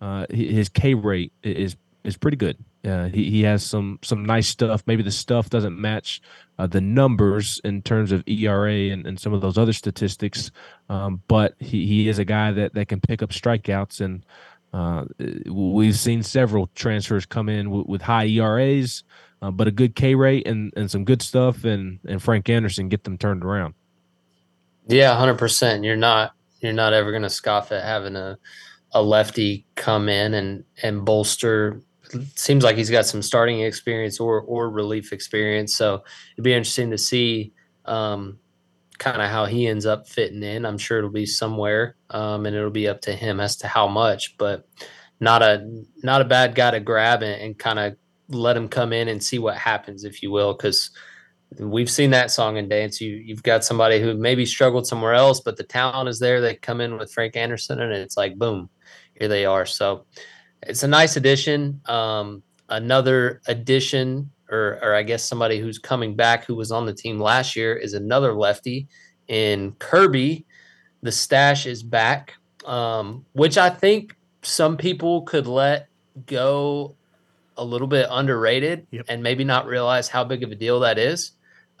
Uh, his K rate is is pretty good. Uh, he, he has some some nice stuff. Maybe the stuff doesn't match uh, the numbers in terms of E R A and, and some of those other statistics, um, but he, he is a guy that, that can pick up strikeouts. And uh, we've seen several transfers come in w- with high E R As, Uh, but a good K rate and, and some good stuff, and, and Frank Anderson get them turned around. Yeah, one hundred percent. You're not you're not ever going to scoff at having a, a lefty come in and, and bolster. It seems like he's got some starting experience or or relief experience, so it'd be interesting to see um, kind of how he ends up fitting in. I'm sure it'll be somewhere, um, and it'll be up to him as to how much. But not a not a bad guy to grab and, and kind of let him come in and see what happens, if you will, because we've seen that song and dance. You, you've got somebody who maybe struggled somewhere else, but the talent is there. They come in with Frank Anderson, and it's like, boom, here they are. So it's a nice addition. Um, another addition, or, or I guess somebody who's coming back who was on the team last year, is another lefty in Kirby. The stash is back, um, which I think some people could let go a little bit underrated, yep, and maybe not realize how big of a deal that is,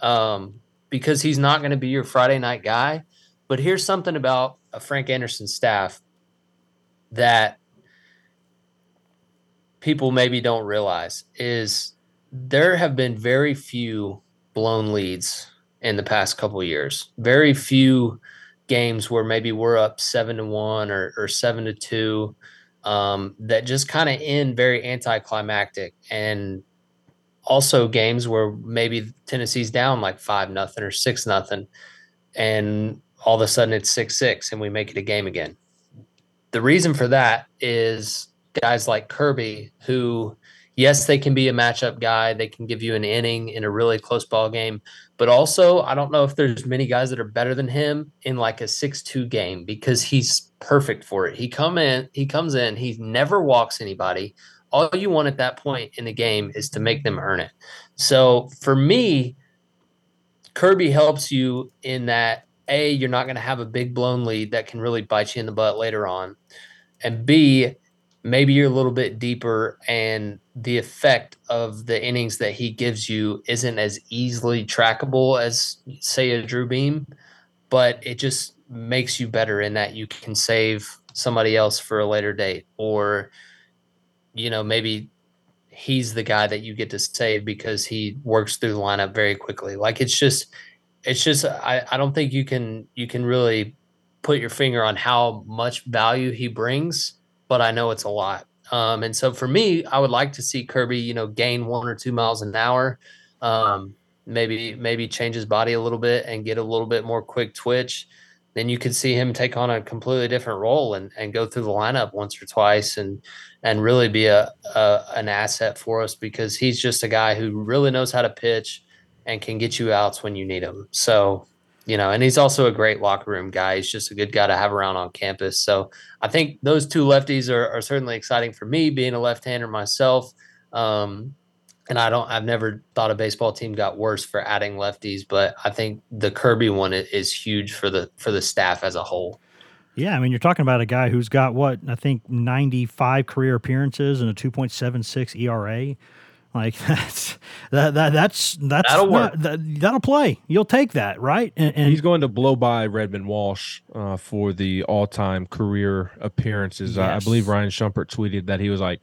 um, because he's not going to be your Friday night guy. But here's something about a Frank Anderson staff that people maybe don't realize is there have been very few blown leads in the past couple of years, very few games where maybe we're up seven to one or, or seven to two. Um, that just kind of end very anticlimactic, and also games where maybe Tennessee's down like five nothing or six nothing, and all of a sudden it's six six and we make it a game again. The reason for that is guys like Kirby, who, yes, they can be a matchup guy, they can give you an inning in a really close ball game, but also I don't know if there's many guys that are better than him in like a six two game, because he's perfect for it. He come in, he comes in, he never walks anybody. All you want at that point in the game is to make them earn it. So for me, Kirby helps you in that, A, you're not going to have a big blown lead that can really bite you in the butt later on, and B, maybe you're a little bit deeper and the effect of the innings that he gives you isn't as easily trackable as, say, a Drew Beam, but it just makes you better in that you can save somebody else for a later date, or, you know, maybe he's the guy that you get to save because he works through the lineup very quickly. Like, it's just, it's just, I, I don't think you can, you can really put your finger on how much value he brings, but I know it's a lot. Um, and so for me, I would like to see Kirby, you know, gain one or two miles an hour, um, maybe maybe change his body a little bit and get a little bit more quick twitch. Then you could see him take on a completely different role and, and go through the lineup once or twice and and really be a, a an asset for us, because he's just a guy who really knows how to pitch and can get you outs when you need him. So, you know, and he's also a great locker room guy. He's just a good guy to have around on campus. So I think those two lefties are, are certainly exciting for me, being a left-hander myself. Um, and I don't, I've never thought a baseball team got worse for adding lefties, but I think the Kirby one is huge for the for the staff as a whole. Yeah, I mean, you're talking about a guy who's got, what, I think ninety-five career appearances and a two point seven six E R A. Like that's that, that that's that's that'll work. Not, that, that'll play. You'll take that, right? And, and he's going to blow by Redmond Walsh uh, for the all-time career appearances. Yes. I, I believe Ryan Shumpert tweeted that he was like,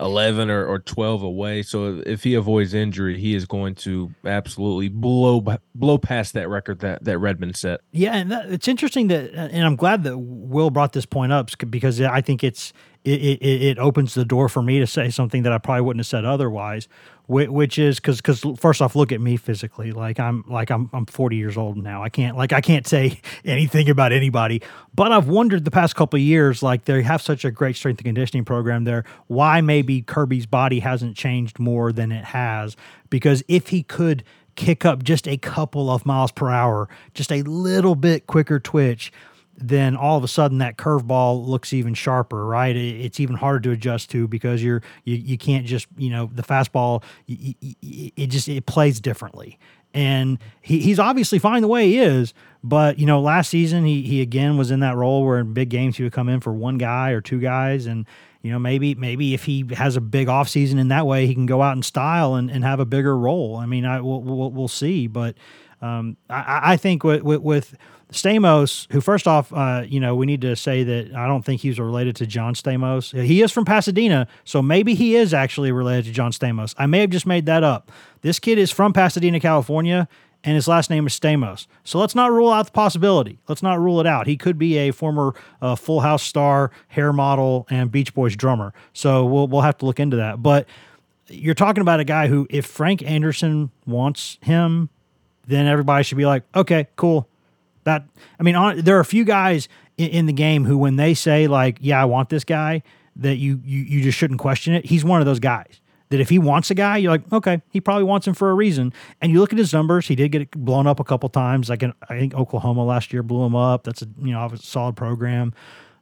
eleven or, or twelve away. So if he avoids injury, he is going to absolutely blow blow past that record that, that Redmond set. Yeah, and that, it's interesting that, and I'm glad that Will brought this point up because I think it's it, it, it opens the door for me to say something that I probably wouldn't have said otherwise, which is because because first off, look at me physically. Like I'm like I'm I'm forty years old now. I can't like I can't say anything about anybody. But I've wondered the past couple of years, like they have such a great strength and conditioning program there. Why maybe Kirby's body hasn't changed more than it has? Because if he could kick up just a couple of miles per hour, just a little bit quicker twitch, then all of a sudden that curveball looks even sharper, right? It's even harder to adjust to because you're you you can't just, you know, the fastball, you, you, it just it plays differently. And he, he's obviously fine the way he is, but, you know, last season he he again was in that role where in big games he would come in for one guy or two guys, and, you know, maybe maybe if he has a big offseason in that way, he can go out in style and, and have a bigger role. I mean, I we'll, we'll, we'll see, but um, I, I think with, with, with Stamos, who first off, uh, you know, we need to say that I don't think he's related to John Stamos. He is from Pasadena, so maybe he is actually related to John Stamos. I may have just made that up. This kid is from Pasadena, California, and his last name is Stamos. So let's not rule out the possibility. Let's not rule it out. He could be a former uh, Full House star, hair model, and Beach Boys drummer. So we'll we'll have to look into that. But you're talking about a guy who, if Frank Anderson wants him, then everybody should be like, okay, cool. That I mean, on, there are a few guys in, in the game who, when they say like, yeah, I want this guy, that you you you just shouldn't question it. He's one of those guys that if he wants a guy, you're like, okay, he probably wants him for a reason. And you look at his numbers; he did get blown up a couple times. Like in, I think Oklahoma last year blew him up. That's a you know a solid program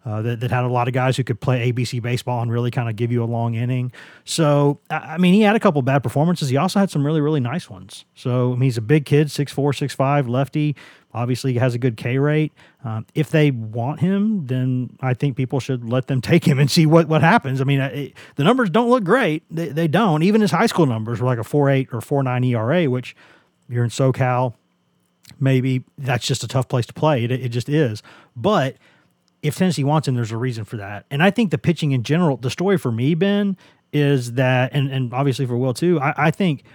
uh, that that had a lot of guys who could play A B C baseball and really kind of give you a long inning. So I mean, he had a couple bad performances. He also had some really really nice ones. So I mean, he's a big kid, six four, six five, lefty. Obviously, he has a good K rate. Um, if they want him, then I think people should let them take him and see what, what happens. I mean, it, the numbers don't look great. They, they don't. Even his high school numbers were like a four point eight or four point nine E R A, which you're in SoCal, maybe that's just a tough place to play. It, it just is. But if Tennessee wants him, there's a reason for that. And I think the pitching in general, the story for me, Ben, is that, and, and obviously for Will too, I, I think –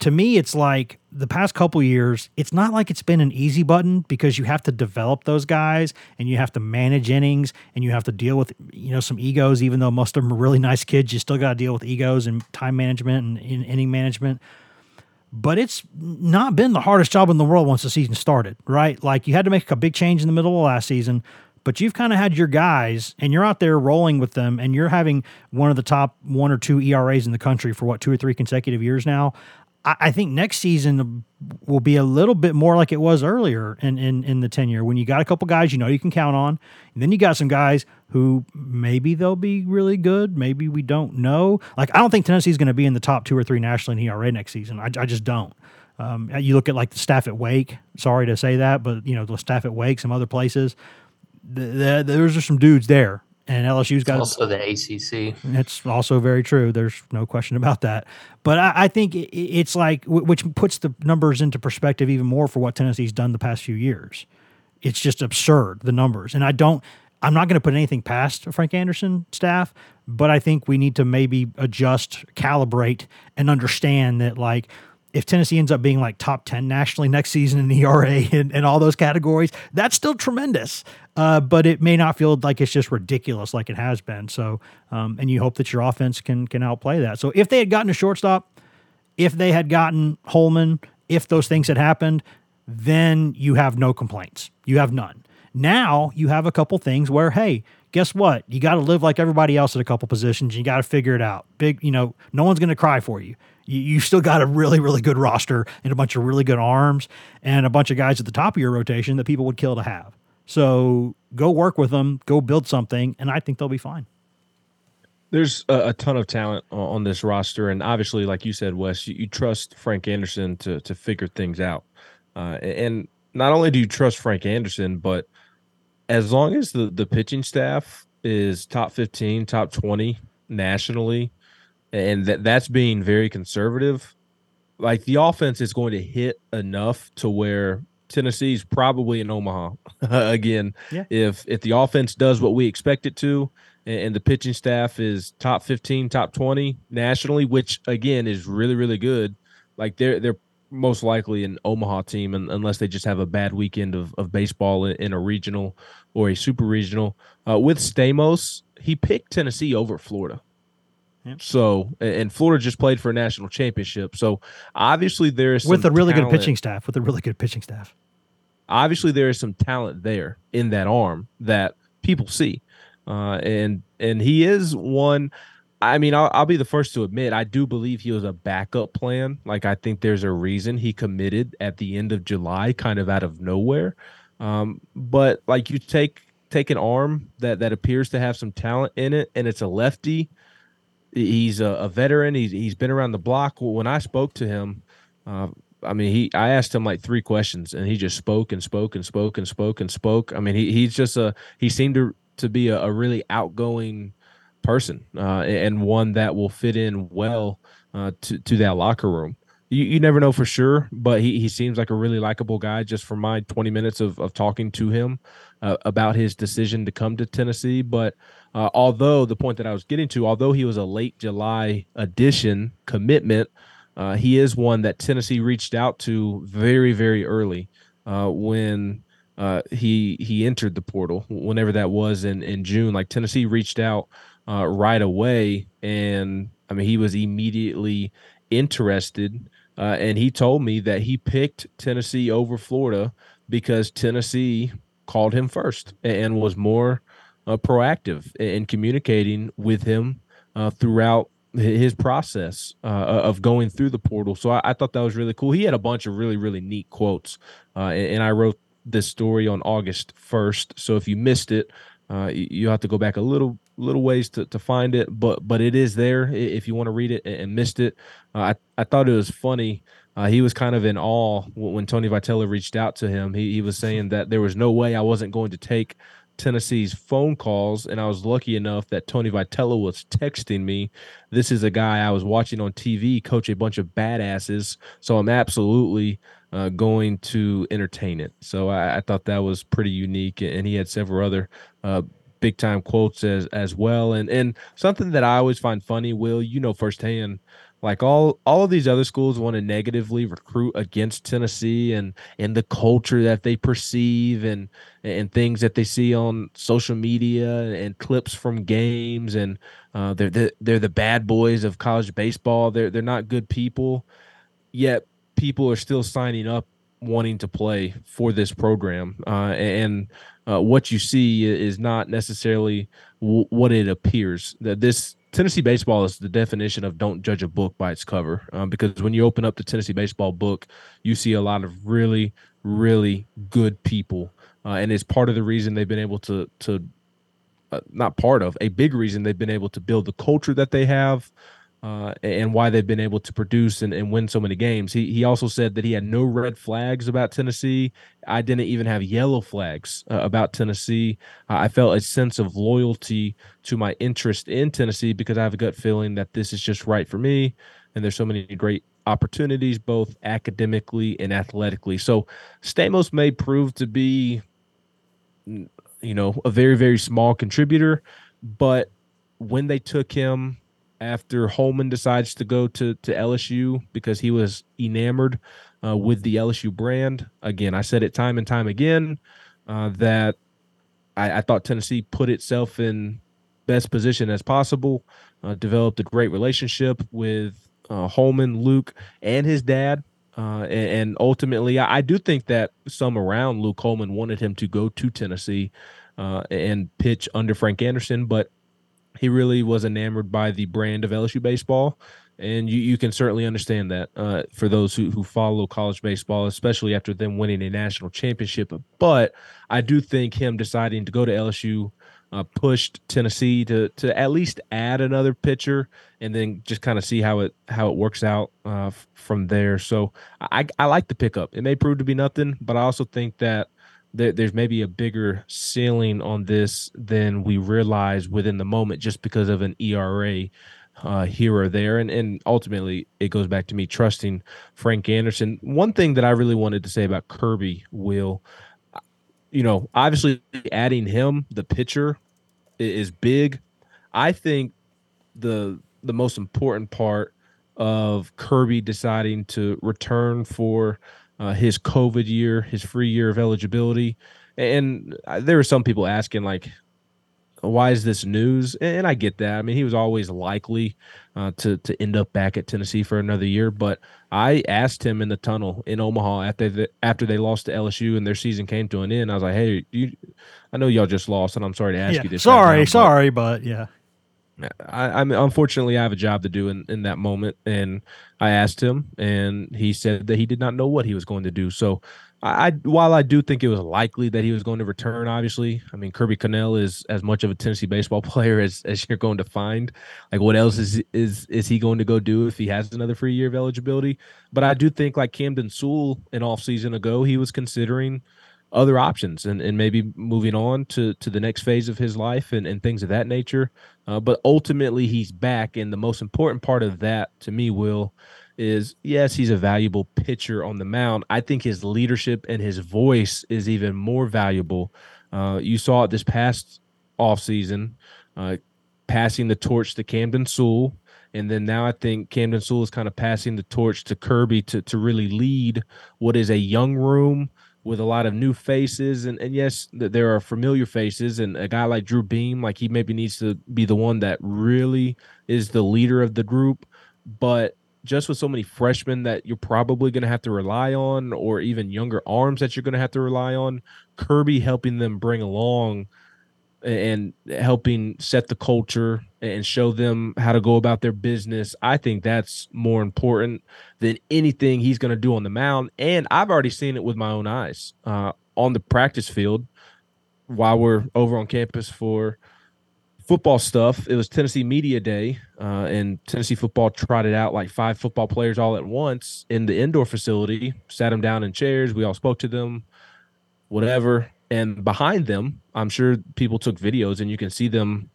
to me, it's like the past couple years, it's not like it's been an easy button because you have to develop those guys and you have to manage innings and you have to deal with, you know, some egos, even though most of them are really nice kids. You still got to deal with egos and time management and in- inning management. But it's not been the hardest job in the world once the season started, right? Like you had to make a big change in the middle of last season, but you've kind of had your guys and you're out there rolling with them and you're having one of the top one or two E R As in the country for what, two or three consecutive years now. I think next season will be a little bit more like it was earlier in, in, in the tenure when you got a couple guys you know you can count on, and then you got some guys who maybe they'll be really good, maybe we don't know. Like I don't think Tennessee's going to be in the top two or three nationally in E R A next season. I, I just don't. Um, you look at like the staff at Wake. Sorry to say that, but you know the staff at Wake, some other places. The, the, there's just some dudes there. And L S U's got also a, the A C C. That's also very true. There's no question about that. But I, I think it, it's like, which puts the numbers into perspective even more for what Tennessee's done the past few years. It's just absurd, the numbers. And I don't, I'm not going to put anything past Frank Anderson staff, but I think we need to maybe adjust, calibrate, and understand that, like, if Tennessee ends up being like top ten nationally next season in E R A and, and all those categories, that's still tremendous. Uh, but it may not feel like it's just ridiculous like it has been. So, um, and you hope that your offense can, can outplay that. So if they had gotten a shortstop, if they had gotten Holman, if those things had happened, then you have no complaints. You have none. Now you have a couple things where, hey, guess what? You got to live like everybody else at a couple positions. You got to figure it out. Big, you know, no one's going to cry for you. you. You still got a really, really good roster and a bunch of really good arms and a bunch of guys at the top of your rotation that people would kill to have. So go work with them, go build something, and I think they'll be fine. There's a, a ton of talent on this roster, and obviously, like you said, Wes, you, you trust Frank Anderson to to figure things out. Uh, and not only do you trust Frank Anderson, but as long as the, the pitching staff is top fifteen, top twenty nationally, and that that's being very conservative, like the offense is going to hit enough to where Tennessee's probably in Omaha again. Yeah. If if the offense does what we expect it to, and the pitching staff is top fifteen, top twenty nationally, which again is really, really good. Like they're they're most likely an Omaha team, and unless they just have a bad weekend of, of baseball in a regional or a super regional. Uh, with Stamos, he picked Tennessee over Florida. Yep. So, and Florida just played for a national championship. So obviously there is some with a really talent. good pitching staff. With a really good pitching staff, obviously there is some talent there in that arm that people see. Uh, and and he is one. I mean, I'll, I'll be the first to admit, I do believe he was a backup plan. Like, I think there's a reason he committed at the end of July, kind of out of nowhere. Um, but like, you take take an arm that that appears to have some talent in it, and it's a lefty. He's a, a veteran. He's he's been around the block. Well, when I spoke to him, uh, I mean, he I asked him like three questions, and he just spoke and spoke and spoke and spoke and spoke. I mean, he he's just a he seemed to. to be a, a really outgoing person uh, and one that will fit in well uh, to, to that locker room. You, you never know for sure, but he, he seems like a really likable guy just from my twenty minutes of, of talking to him uh, about his decision to come to Tennessee. But uh, although the point that I was getting to, although he was a late July addition commitment, uh, he is one that Tennessee reached out to very, very early uh, when – Uh, he he entered the portal whenever that was in, in June. Like Tennessee reached out uh, right away, and I mean he was immediately interested. Uh, and he told me that he picked Tennessee over Florida because Tennessee called him first and was more uh, proactive in communicating with him uh, throughout his process uh, of going through the portal. So I, I thought that was really cool. He had a bunch of really really neat quotes, uh, and, and I wrote this story on August first. So if you missed it, uh, you'll have to go back a little little ways to, to find it, but but it is there if you want to read it and missed it. Uh, I, I thought it was funny. Uh, he was kind of in awe when Tony Vitello reached out to him. He, he was saying that there was no way I wasn't going to take Tennessee's phone calls, and I was lucky enough that Tony Vitello was texting me. This is a guy I was watching on T V coach a bunch of badasses, so I'm absolutely – Uh, going to entertain it. So I, I thought that was pretty unique, and he had several other uh, big time quotes as as well. And and something that I always find funny, Will, you know firsthand, like all all of these other schools want to negatively recruit against Tennessee and and the culture that they perceive and and things that they see on social media and clips from games, and uh, they're the, they're the bad boys of college baseball. They're they're not good people yet. People are still signing up wanting to play for this program. Uh, and uh, what you see is not necessarily w- what it appears. That this Tennessee baseball is the definition of don't judge a book by its cover. Um, because when you open up the Tennessee baseball book, you see a lot of really, really good people. Uh, and it's part of the reason they've been able to, to uh, not part of, a big reason they've been able to build the culture that they have. Uh, and why they've been able to produce and, and win so many games. He he also said that he had no red flags about Tennessee. I didn't even have yellow flags uh, about Tennessee. Uh, I felt a sense of loyalty to my interest in Tennessee because I have a gut feeling that this is just right for me, and there's so many great opportunities both academically and athletically. So Stamos may prove to be, you know, a very, very small contributor, but when they took him – after Holman decides to go to, to L S U because he was enamored uh, with the L S U brand. Again, I said it time and time again uh, that I, I thought Tennessee put itself in best position as possible, uh, developed a great relationship with uh, Holman, Luke, and his dad. Uh, and, and ultimately, I, I do think that some around Luke Holman wanted him to go to Tennessee uh, and pitch under Frank Anderson, but he really was enamored by the brand of L S U baseball, and you, you can certainly understand that uh, for those who, who follow college baseball, especially after them winning a national championship. But I do think him deciding to go to L S U uh, pushed Tennessee to to at least add another pitcher and then just kind of see how it how it works out uh, from there. So I, I like the pickup. It may prove to be nothing, but I also think that there's maybe a bigger ceiling on this than we realize within the moment just because of an E R A uh, here or there. And, and ultimately, it goes back to me trusting Frank Anderson. One thing that I really wanted to say about Kirby, Will, you know, obviously adding him, the pitcher, is big. I think the the most important part of Kirby deciding to return for uh, his COVID year, his free year of eligibility, and there were some people asking, like, why is this news? And I get that. I mean, he was always likely uh, to to end up back at Tennessee for another year. But I asked him in the tunnel in Omaha after the, after they lost to L S U and their season came to an end. I was like, hey, you, I know y'all just lost, and I'm sorry to ask yeah, you this. Sorry, right now, but sorry, but yeah. I, I mean, unfortunately, I have a job to do in, in that moment. And I asked him, and he said that he did not know what he was going to do. So I, while I do think it was likely that he was going to return, obviously, I mean, Kirby Connell is as much of a Tennessee baseball player as, as you're going to find. Like, what else is, is is he going to go do if he has another free year of eligibility? But I do think, like Camden Sewell, an offseason ago, he was considering other options and, and maybe moving on to, to the next phase of his life and, and things of that nature. Uh, but ultimately, he's back, and the most important part of that, to me, Will, is, yes, he's a valuable pitcher on the mound. I think his leadership and his voice is even more valuable. Uh, you saw it this past offseason, uh, passing the torch to Camden Sewell, and then now I think Camden Sewell is kind of passing the torch to Kirby to, to really lead what is a young room with a lot of new faces. And, and yes, there are familiar faces, and a guy like Drew Beam, like he maybe needs to be the one that really is the leader of the group. But just with so many freshmen that you're probably going to have to rely on, or even younger arms that you're going to have to rely on, Kirby helping them bring along and helping set the culture and show them how to go about their business, I think that's more important than anything he's going to do on the mound. And I've already seen it with my own eyes uh, on the practice field while we're over on campus for football stuff. It was Tennessee Media Day, uh, and Tennessee football trotted out like five football players all at once in the indoor facility, sat them down in chairs. We all spoke to them, whatever. And behind them, I'm sure people took videos, and you can see them.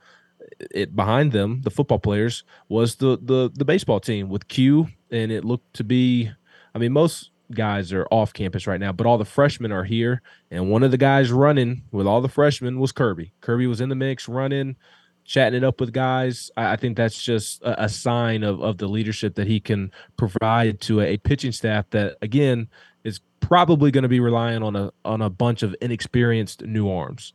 It behind them, the football players, was the the the baseball team with Q, and it looked to be, I mean, most guys are off campus right now, but all the freshmen are here, and one of the guys running with all the freshmen was Kirby. Kirby was in the mix, running, chatting it up with guys. I think that's just a sign of, of the leadership that he can provide to a pitching staff that, again, is probably going to be relying on a on a bunch of inexperienced new arms.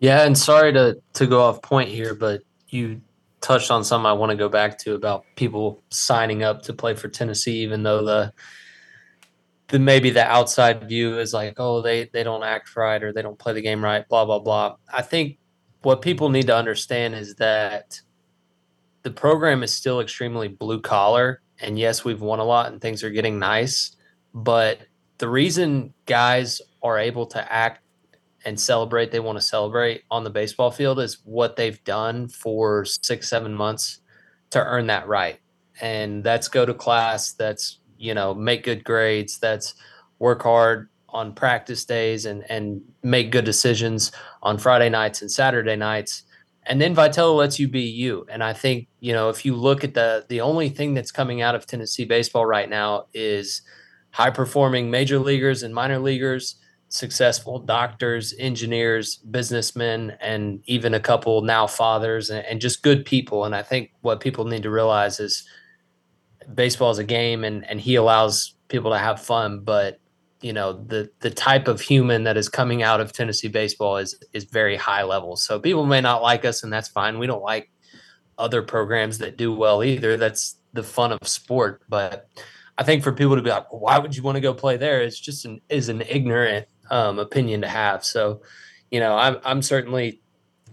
Yeah, and sorry to, to go off point here, but you touched on something I want to go back to about people signing up to play for Tennessee, even though the the maybe the outside view is like, oh, they, they don't act right, or they don't play the game right, blah, blah, blah. I think what people need to understand is that the program is still extremely blue collar. And yes, we've won a lot and things are getting nice, but the reason guys are able to act and celebrate, they want to celebrate on the baseball field, is what they've done for six, seven months to earn that right. And that's go to class. That's, you know, make good grades. That's work hard on practice days and, and make good decisions on Friday nights and Saturday nights. And then Vitello lets you be you. And I think, you know, if you look at the the only thing that's coming out of Tennessee baseball right now is high-performing major leaguers and minor leaguers, successful doctors, engineers, businessmen, and even a couple now fathers, and, and just good people. And I think what people need to realize is baseball is a game, and, and he allows people to have fun. But, you know, the the type of human that is coming out of Tennessee baseball is is very high level. So people may not like us, and that's fine. We don't like other programs that do well either. That's the fun of sport. But I think for people to be like, why would you want to go play there? It's just an is an ignorant um, opinion to have. So, you know, I'm I'm certainly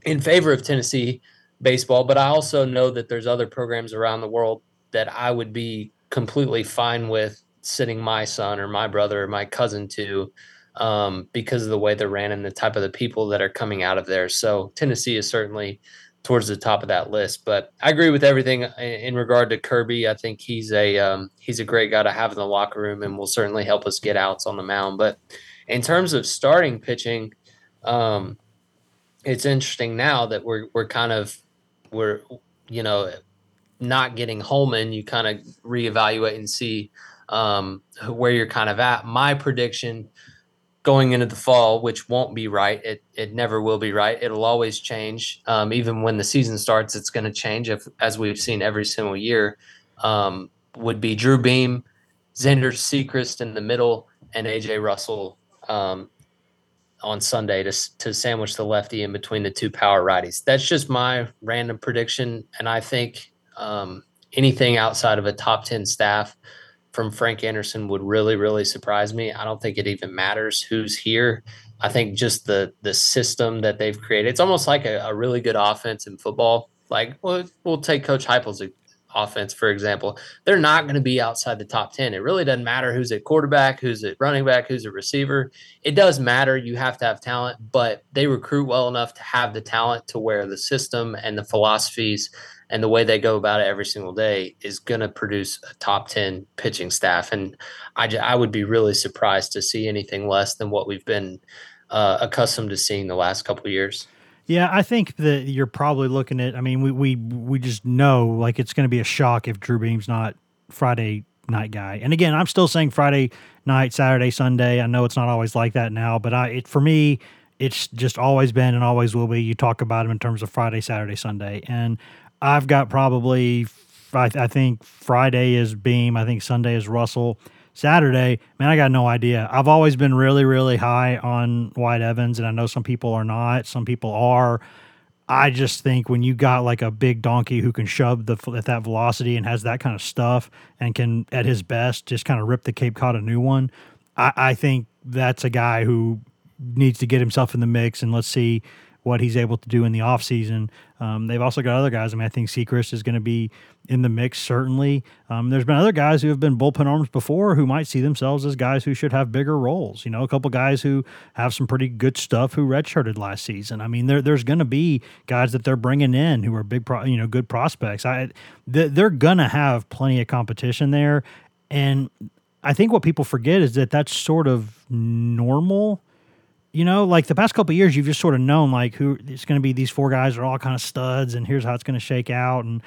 in favor of Tennessee baseball, but I also know that there's other programs around the world that I would be completely fine with sending my son or my brother or my cousin to um, because of the way they're ran and the type of the people that are coming out of there. So Tennessee is certainly towards the top of that list, but I agree with everything in regard to Kirby. I think he's a, um, he's a great guy to have in the locker room and will certainly help us get outs on the mound. But in terms of starting pitching, um, it's interesting now that we're, we're kind of, we're, you know, not getting Holman. You kind of reevaluate and see, um where you're kind of at. My prediction going into the fall, which won't be right. It it never will be right. It'll always change. Um, even when the season starts, it's going to change, if, as we've seen every single year, um, would be Drew Beam, Xander Seacrest in the middle, and A J Russell um, on Sunday to to sandwich the lefty in between the two power righties. That's just my random prediction, and I think um, anything outside of a top ten staff from Frank Anderson would really, really surprise me. I don't think it even matters who's here. I think just the the system that they've created, it's almost like a, a really good offense in football. Like, well, we'll take Coach Heupel's offense, for example. They're not going to be outside the top ten. It really doesn't matter who's at quarterback, who's at running back, who's at receiver. It does matter. You have to have talent, but they recruit well enough to have the talent to where the system and the philosophies and the way they go about it every single day is going to produce a top ten pitching staff. And I, j- I would be really surprised to see anything less than what we've been uh, accustomed to seeing the last couple of years. Yeah, I think that you're probably looking at, I mean, we we, we just know, like, it's going to be a shock if Drew Beam's not Friday night guy. And again, I'm still saying Friday night, Saturday, Sunday. I know it's not always like that now, but I it for me, it's just always been and always will be. You talk about him in terms of Friday, Saturday, Sunday. And I've got probably, I, th- I think Friday is Beam. I think Sunday is Russell. Saturday, man, I got no idea. I've always been really, really high on White Evans, and I know some people are not. Some people are. I just think when you got like a big donkey who can shove the at that velocity and has that kind of stuff and can, at his best, just kind of rip the Cape Cod a new one, I, I think that's a guy who needs to get himself in the mix, and let's see what he's able to do in the offseason. Um, they've also got other guys. I mean, I think Seacrest is going to be in the mix, certainly. Um, there's been other guys who have been bullpen arms before who might see themselves as guys who should have bigger roles. You know, a couple guys who have some pretty good stuff who redshirted last season. I mean, there, there's going to be guys that they're bringing in who are big, pro, you know, good prospects. I, th- They're going to have plenty of competition there. And I think what people forget is that that's sort of normal. You know, like the past couple of years, you've just sort of known like who it's going to be. These four guys are all kind of studs, and here's how it's going to shake out. And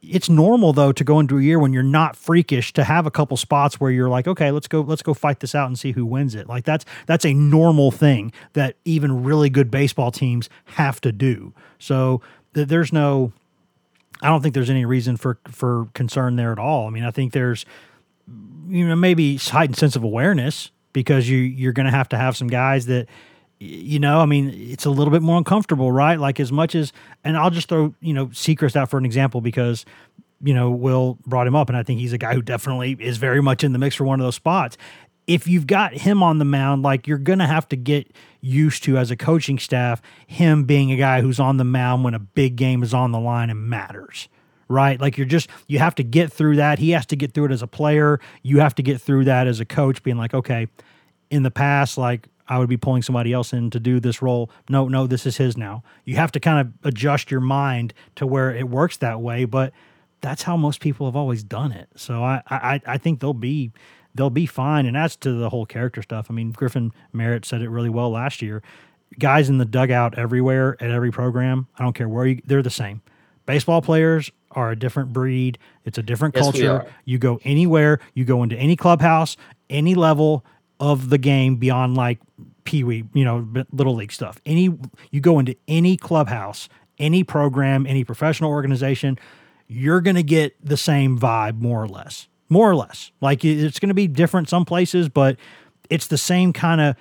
it's normal though to go into a year when you're not freakish to have a couple spots where you're like, okay, let's go, let's go fight this out and see who wins it. Like that's that's a normal thing that even really good baseball teams have to do. So th- there's no, I don't think there's any reason for for concern there at all. I mean, I think there's, you know, maybe heightened sense of awareness, because you, you're going to have to have some guys that, you know, I mean, it's a little bit more uncomfortable, right? Like as much as, and I'll just throw, you know, Seacrest out for an example because, you know, Will brought him up, and I think he's a guy who definitely is very much in the mix for one of those spots. If you've got him on the mound, like you're going to have to get used to as a coaching staff, him being a guy who's on the mound when a big game is on the line and matters, right? Like you're just, you have to get through that. He has to get through it as a player. You have to get through that as a coach being like, okay, in the past, like I would be pulling somebody else in to do this role. No, no, this is his now. You have to kind of adjust your mind to where it works that way. But that's how most people have always done it. So I, I, I think they'll be, they'll be fine. And as to the whole character stuff, I mean, Griffin Merritt said it really well last year, guys in the dugout everywhere at every program. I don't care where you, they're the same. Baseball players are a different breed. It's a different yes, culture. You go anywhere, you go into any clubhouse, any level of the game beyond like Pee Wee, you know, little league stuff. Any you go into any clubhouse, any program, any professional organization, you're going to get the same vibe more or less. More or less. Like it's going to be different some places, but it's the same kind of,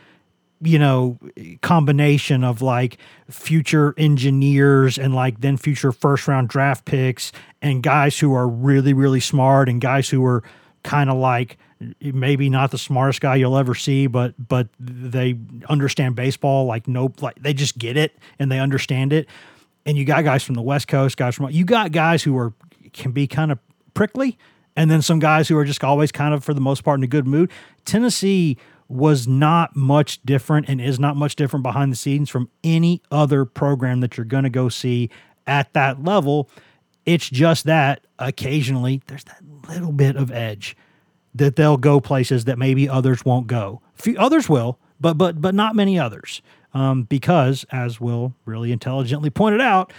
you know, combination of like future engineers and like then future first round draft picks and guys who are really, really smart and guys who are kind of like maybe not the smartest guy you'll ever see, but, but they understand baseball. Like, nope, like they just get it and they understand it. And you got guys from the West Coast, guys from, you got guys who are, can be kind of prickly. And then some guys who are just always kind of, for the most part, in a good mood. Tennessee was not much different and is not much different behind the scenes from any other program that you're going to go see at that level. It's just that occasionally there's that little bit of edge that they'll go places that maybe others won't go. Few others will, but but but not many others. Um, because, as Will really intelligently pointed out,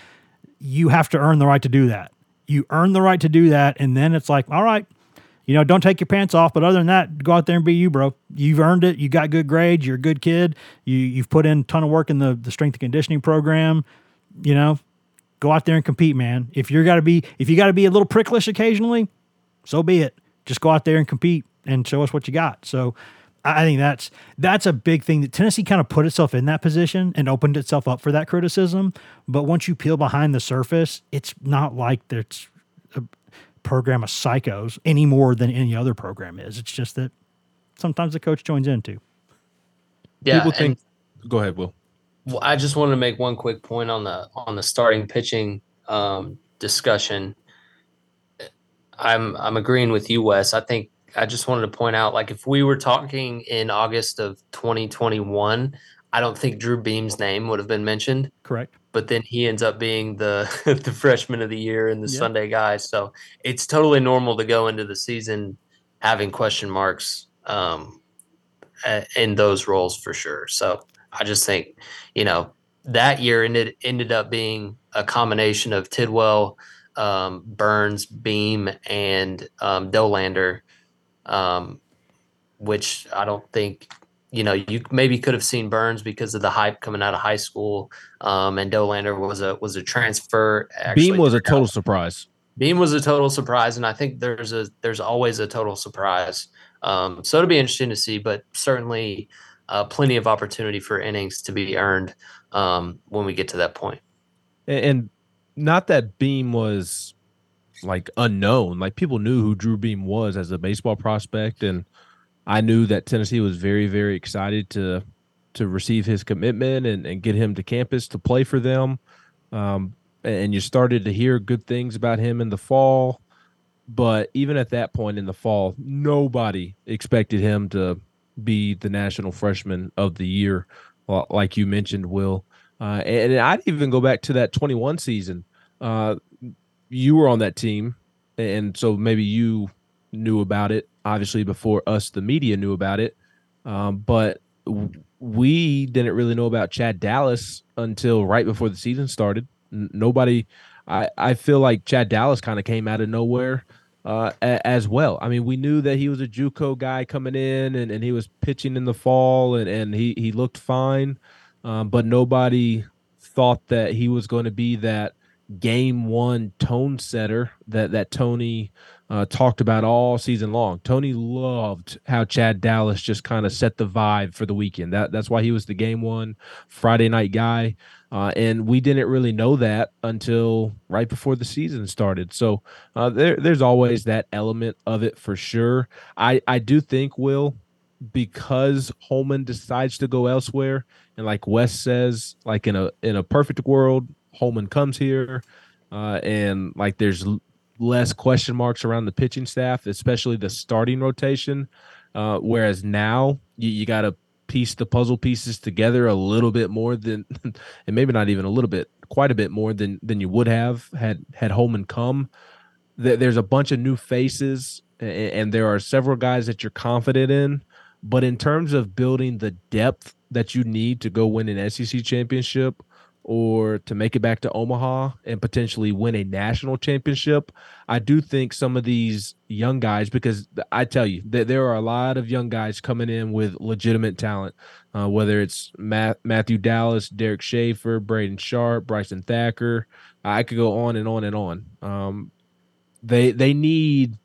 you have to earn the right to do that. You earn the right to do that, and then it's like, all right, you know, don't take your pants off, but other than that, go out there and be you, bro. You've earned it. You got good grades. You're a good kid. You, you've put in a ton of work in the, the strength and conditioning program. You know, go out there and compete, man. If you're gotta be, if you got to be a little pricklish occasionally, so be it. Just go out there and compete and show us what you got. So I think that's that's a big thing that Tennessee kind of put itself in that position and opened itself up for that criticism. But once you peel behind the surface, it's not like it's a program of psychos any more than any other program is. It's just that sometimes the coach joins in too. Yeah, people think. Go ahead, Will. Well, I just wanted to make one quick point on the on the starting pitching um, discussion. I'm I'm agreeing with you, Wes. I think. I just wanted to point out, like, if we were talking in August of twenty twenty-one, I don't think Drew Beam's name would have been mentioned. Correct. But then he ends up being the the freshman of the year and the yeah. Sunday guy. So it's totally normal to go into the season having question marks um, in those roles for sure. So I just think, you know, that year ended, ended up being a combination of Tidwell, um, Burns, Beam, and um, Dolander. Um, which I don't think, you know, you maybe could have seen Burns because of the hype coming out of high school. Um, and Dolander was a, was a transfer. Actually, Beam was a total surprise. Beam was a total surprise. And I think there's a, there's always a total surprise. Um, so it'll be interesting to see, but certainly uh, plenty of opportunity for innings to be earned um, when we get to that point. And not that Beam was like unknown, like people knew who Drew Beam was as a baseball prospect, and I knew that Tennessee was very, very excited to to receive his commitment and, and get him to campus to play for them. Um, and you started to hear good things about him in the fall, but even at that point in the fall, nobody expected him to be the national freshman of the year, like you mentioned, Will. Uh, and I'd even go back to that twenty-one season. Uh, You were on that team, and so maybe you knew about it, obviously, before us, the media, knew about it. Um, but w- we didn't really know about Chad Dallas until right before the season started. N- nobody I, – I feel like Chad Dallas kind of came out of nowhere uh, a- as well. I mean, we knew that he was a JUCO guy coming in, and, and he was pitching in the fall, and, and he, he looked fine. Um, but nobody thought that he was going to be that game one tone setter that that Tony uh, talked about all season long. Tony loved how Chad Dallas just kind of set the vibe for the weekend. That that's why he was the game one Friday night guy. Uh, and we didn't really know that until right before the season started. So uh, there there's always that element of it for sure. I, I do think, Will, because Holman decides to go elsewhere, and like Wes says, like in a in a perfect world, Holman comes here, uh, and like there's l- less question marks around the pitching staff, especially the starting rotation. Uh, whereas now you, you got to piece the puzzle pieces together a little bit more than, and maybe not even a little bit, quite a bit more than than you would have had had Holman come. Th- there's a bunch of new faces, and, and there are several guys that you're confident in. But in terms of building the depth that you need to go win an S E C championship, or to make it back to Omaha and potentially win a national championship, I do think some of these young guys, because I tell you that there are a lot of young guys coming in with legitimate talent, uh, whether it's Matt, Matthew Dallas, Derek Schaefer, Braden Sharp, Bryson Thacker. I could go on and on and on. Um, they they need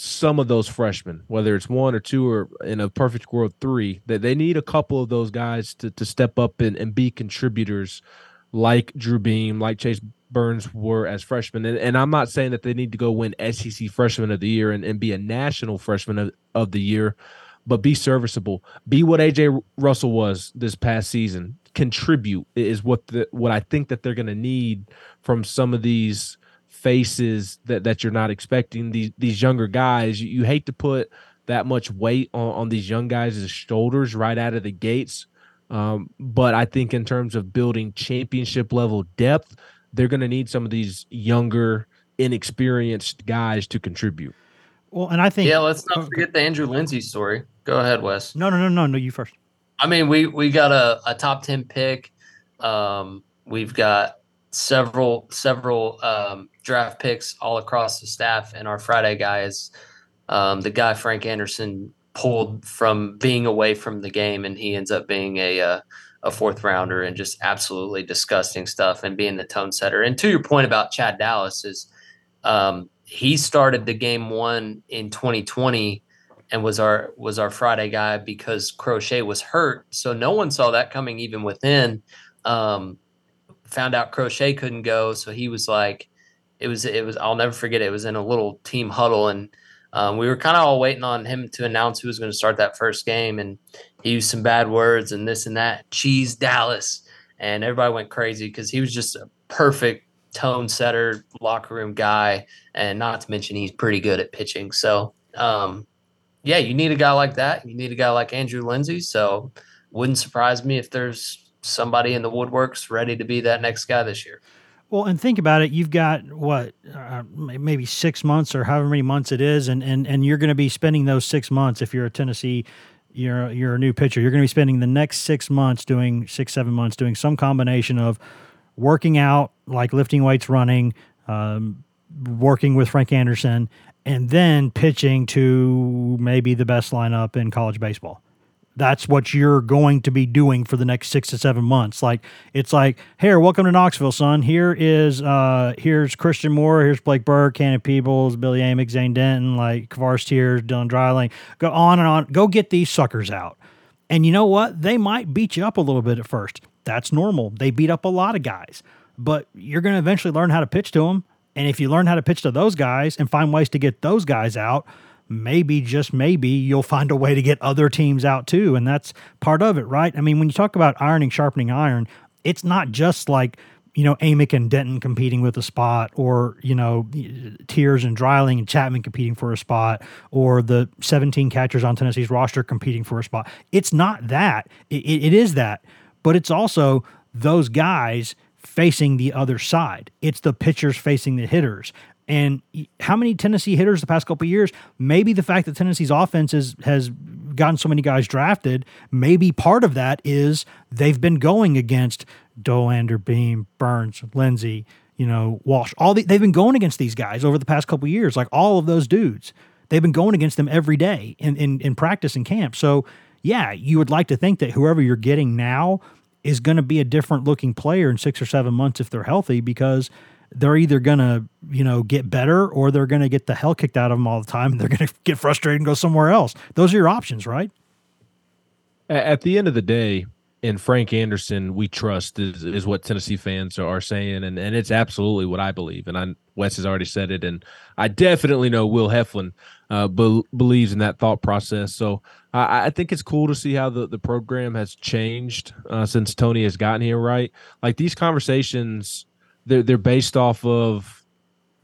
some of those freshmen, whether it's one or two or in a perfect world three, that they need a couple of those guys to to step up and, and be contributors like Drew Beam, like Chase Burns were as freshmen. And, and I'm not saying that they need to go win S E C freshman of the year and, and be a national freshman of, of the year, but be serviceable. Be what A J Russell was this past season. Contribute is what the what I think that they're going to need from some of these faces that, that you're not expecting, these these younger guys. You, you hate to put that much weight on, on these young guys' shoulders right out of the gates, um, but I think in terms of building championship level depth, they're going to need some of these younger, inexperienced guys to contribute. Well, and I think yeah, let's not forget the Andrew Lindsey story. Go ahead, Wes. No, no, no, no, no. You first. I mean, we we got a, a top ten pick. Um, we've got several several um, draft picks all across the staff, and our Friday guy is um, the guy Frank Anderson pulled from being away from the game, and he ends up being a uh, a fourth rounder, and just absolutely disgusting stuff, and being the tone setter. And to your point about Chad Dallas is um, he started the game one in twenty twenty and was our was our Friday guy because Crochet was hurt. So no one saw that coming even within. Um, found out Crochet couldn't go, so he was like, it was it was I'll never forget it. It was in a little team huddle, and um, we were kind of all waiting on him to announce who was going to start that first game, and he used some bad words and this and that, cheese Dallas, and everybody went crazy because he was just a perfect tone setter, locker room guy, and not to mention he's pretty good at pitching. So um, yeah, you need a guy like that. You need a guy like Andrew Lindsey. So wouldn't surprise me if there's somebody in the woodworks ready to be that next guy this year. Well, and think about it. You've got, what, uh, maybe six months or however many months it is, and and, and you're going to be spending those six months, if you're a Tennessee, you're, you're a new pitcher, you're going to be spending the next six months doing, six, seven months doing some combination of working out, like lifting weights, running, um, working with Frank Anderson, and then pitching to maybe the best lineup in college baseball. That's what you're going to be doing for the next six to seven months. Like, it's like, here, welcome to Knoxville, son. Here is, uh, here's Christian Moore, here's Blake Burke, Cannon Peebles, Billy Amick, Zane Denton, like Kavar Steers, Dylan Dreiling. Go on and on. Go get these suckers out. And you know what? They might beat you up a little bit at first. That's normal. They beat up a lot of guys, but you're going to eventually learn how to pitch to them. And if you learn how to pitch to those guys and find ways to get those guys out, maybe, just maybe, you'll find a way to get other teams out too. And that's part of it, right? I mean, when you talk about ironing, sharpening iron, it's not just like, you know, Amick and Denton competing with a spot, or, you know, Tiers and Dreiling and Chapman competing for a spot, or the seventeen catchers on Tennessee's roster competing for a spot. It's not that. It, it is that. But it's also those guys facing the other side. It's the pitchers facing the hitters. And how many Tennessee hitters the past couple of years? Maybe the fact that Tennessee's offense is, has gotten so many guys drafted, maybe part of that is they've been going against Dolander, Beam, Burns, Lindsey, you know, Walsh. All the, they've been going against these guys over the past couple of years, like all of those dudes. They've been going against them every day in, in, in practice and camp. So, yeah, you would like to think that whoever you're getting now is going to be a different-looking player in six or seven months if they're healthy, because – they're either going to, you know, get better, or they're going to get the hell kicked out of them all the time, and they're going to get frustrated and go somewhere else. Those are your options, right? At the end of the day, in Frank Anderson, we trust is, is what Tennessee fans are saying, and, and it's absolutely what I believe. And I, Wes has already said it, and I definitely know Will Heflin uh, be, believes in that thought process. So I, I think it's cool to see how the, the program has changed uh, since Tony has gotten here, right? Like, these conversations – They're they're based off of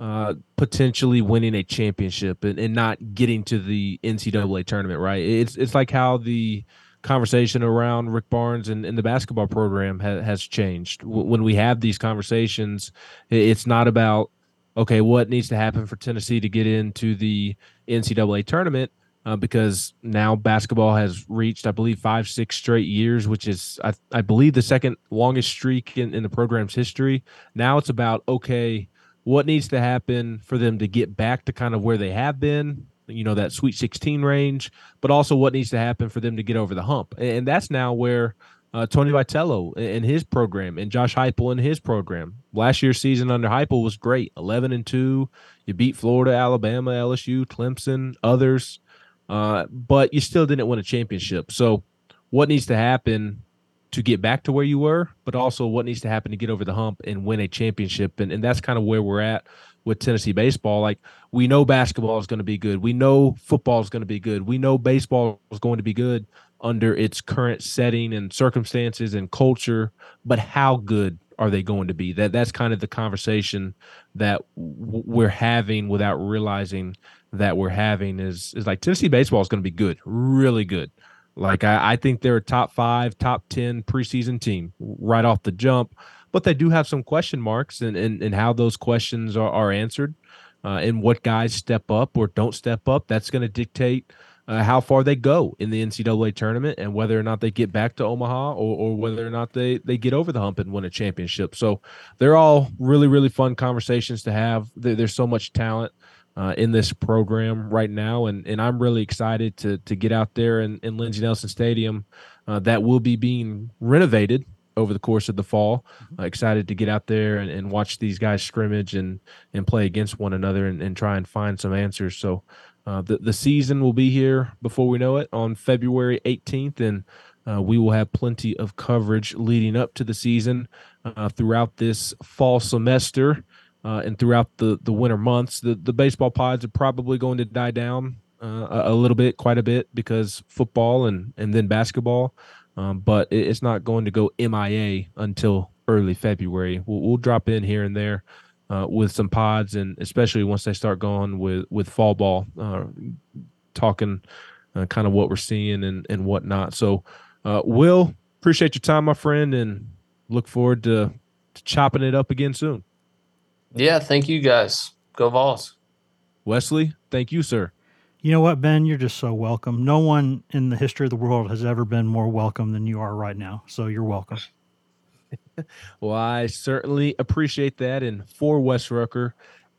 uh, potentially winning a championship and, and not getting to the N C double A tournament, right? It's it's like how the conversation around Rick Barnes and, and the basketball program ha- has changed. W- when we have these conversations, it's not about, okay, what needs to happen for Tennessee to get into the N C double A tournament, uh, because now basketball has reached, I believe, five, six straight years, which is, I, I believe, the second longest streak in, in the program's history. Now it's about, okay, what needs to happen for them to get back to kind of where they have been, you know, that Sweet sixteen range, but also what needs to happen for them to get over the hump. And, and that's now where uh, Tony Vitello and his program and Josh Heupel and his program. Last year's season under Heupel was great, eleven and two. You beat Florida, Alabama, L S U, Clemson, others. Uh, but you still didn't win a championship. So what needs to happen to get back to where you were, but also what needs to happen to get over the hump and win a championship? And, and that's kind of where we're at with Tennessee baseball. Like, we know basketball is going to be good. We know football is going to be good. We know baseball is going to be good under its current setting and circumstances and culture, but how good are they going to be? That that's kind of the conversation that w- we're having without realizing that we're having is, is like Tennessee baseball is going to be good, really good. Like, I, I think they're a top five, top ten preseason team right off the jump, but they do have some question marks and and, and how those questions are, are answered uh, and what guys step up or don't step up. That's going to dictate uh, how far they go in the N C double A tournament and whether or not they get back to Omaha or, or whether or not they, they get over the hump and win a championship. So they're all really, really fun conversations to have. There, there's so much talent. Uh, in this program right now, and and I'm really excited to to get out there in, in Lindsey Nelson Stadium, uh, that will be being renovated over the course of the fall. Uh, excited to get out there and, and watch these guys scrimmage and and play against one another and, and try and find some answers. So uh, the the season will be here before we know it on February eighteenth, and uh, we will have plenty of coverage leading up to the season uh, throughout this fall semester. Uh, and throughout the, the winter months, the, the baseball pods are probably going to die down uh, a, a little bit, quite a bit, because football and, and then basketball. Um, but it, it's not going to go M I A until early February. We'll, we'll drop in here and there uh, with some pods, and especially once they start going with, with fall ball, uh, talking uh, kind of what we're seeing and, and whatnot. So, uh, Will, appreciate your time, my friend, and look forward to, to chopping it up again soon. Yeah, thank you, guys. Go Vols. Wesley, thank you, sir. You know what, Ben? You're just so welcome. No one in the history of the world has ever been more welcome than you are right now, so you're welcome. Well, I certainly appreciate that. And for Wes Rucker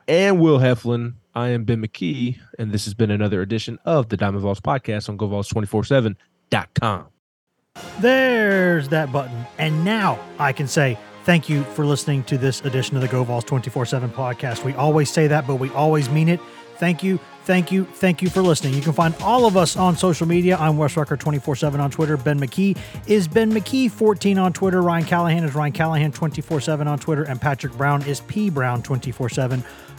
and Will Heflin, I am Ben McKee, and this has been another edition of the Diamond Vols podcast on Go Vols two forty-seven dot com. There's that button. And now I can say, thank you for listening to this edition of the Go Vols two forty-seven podcast. We always say that, but we always mean it. Thank you, thank you, thank you for listening. You can find all of us on social media. I'm Wes Rucker twenty-four seven on Twitter. Ben McKee is Ben McKee fourteen on Twitter. Ryan Callahan is Ryan Callahan twenty-four seven on Twitter. And Patrick Brown is P Brown twenty-four seven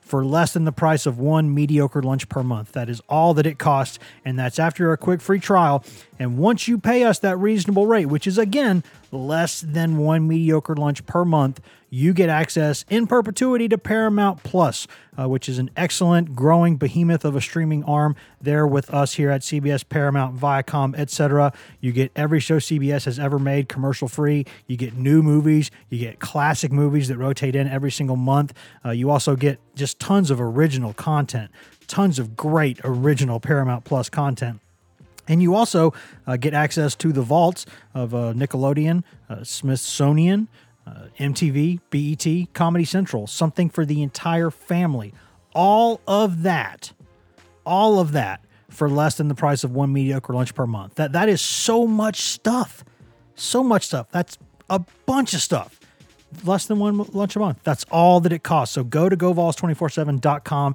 for less than the price of one mediocre lunch per month. That is all that it costs, and that's after a quick free trial. And once you pay us that reasonable rate, which is, again, less than one mediocre lunch per month, you get access in perpetuity to Paramount Plus, uh, which is an excellent, growing behemoth of a streaming arm there with us here at C B S, Paramount, Viacom, et cetera. You get every show C B S has ever made commercial-free. You get new movies. You get classic movies that rotate in every single month. Uh, you also get just tons of original content, tons of great original Paramount Plus content. And you also uh, get access to the vaults of uh, Nickelodeon, uh, Smithsonian, uh, M T V, B E T, Comedy Central, something for the entire family. All of that, all of that for less than the price of one mediocre lunch per month. That That is so much stuff, so much stuff. That's a bunch of stuff. Less than one lunch a month. That's all that it costs. So go to Go Vols two forty-seven dot com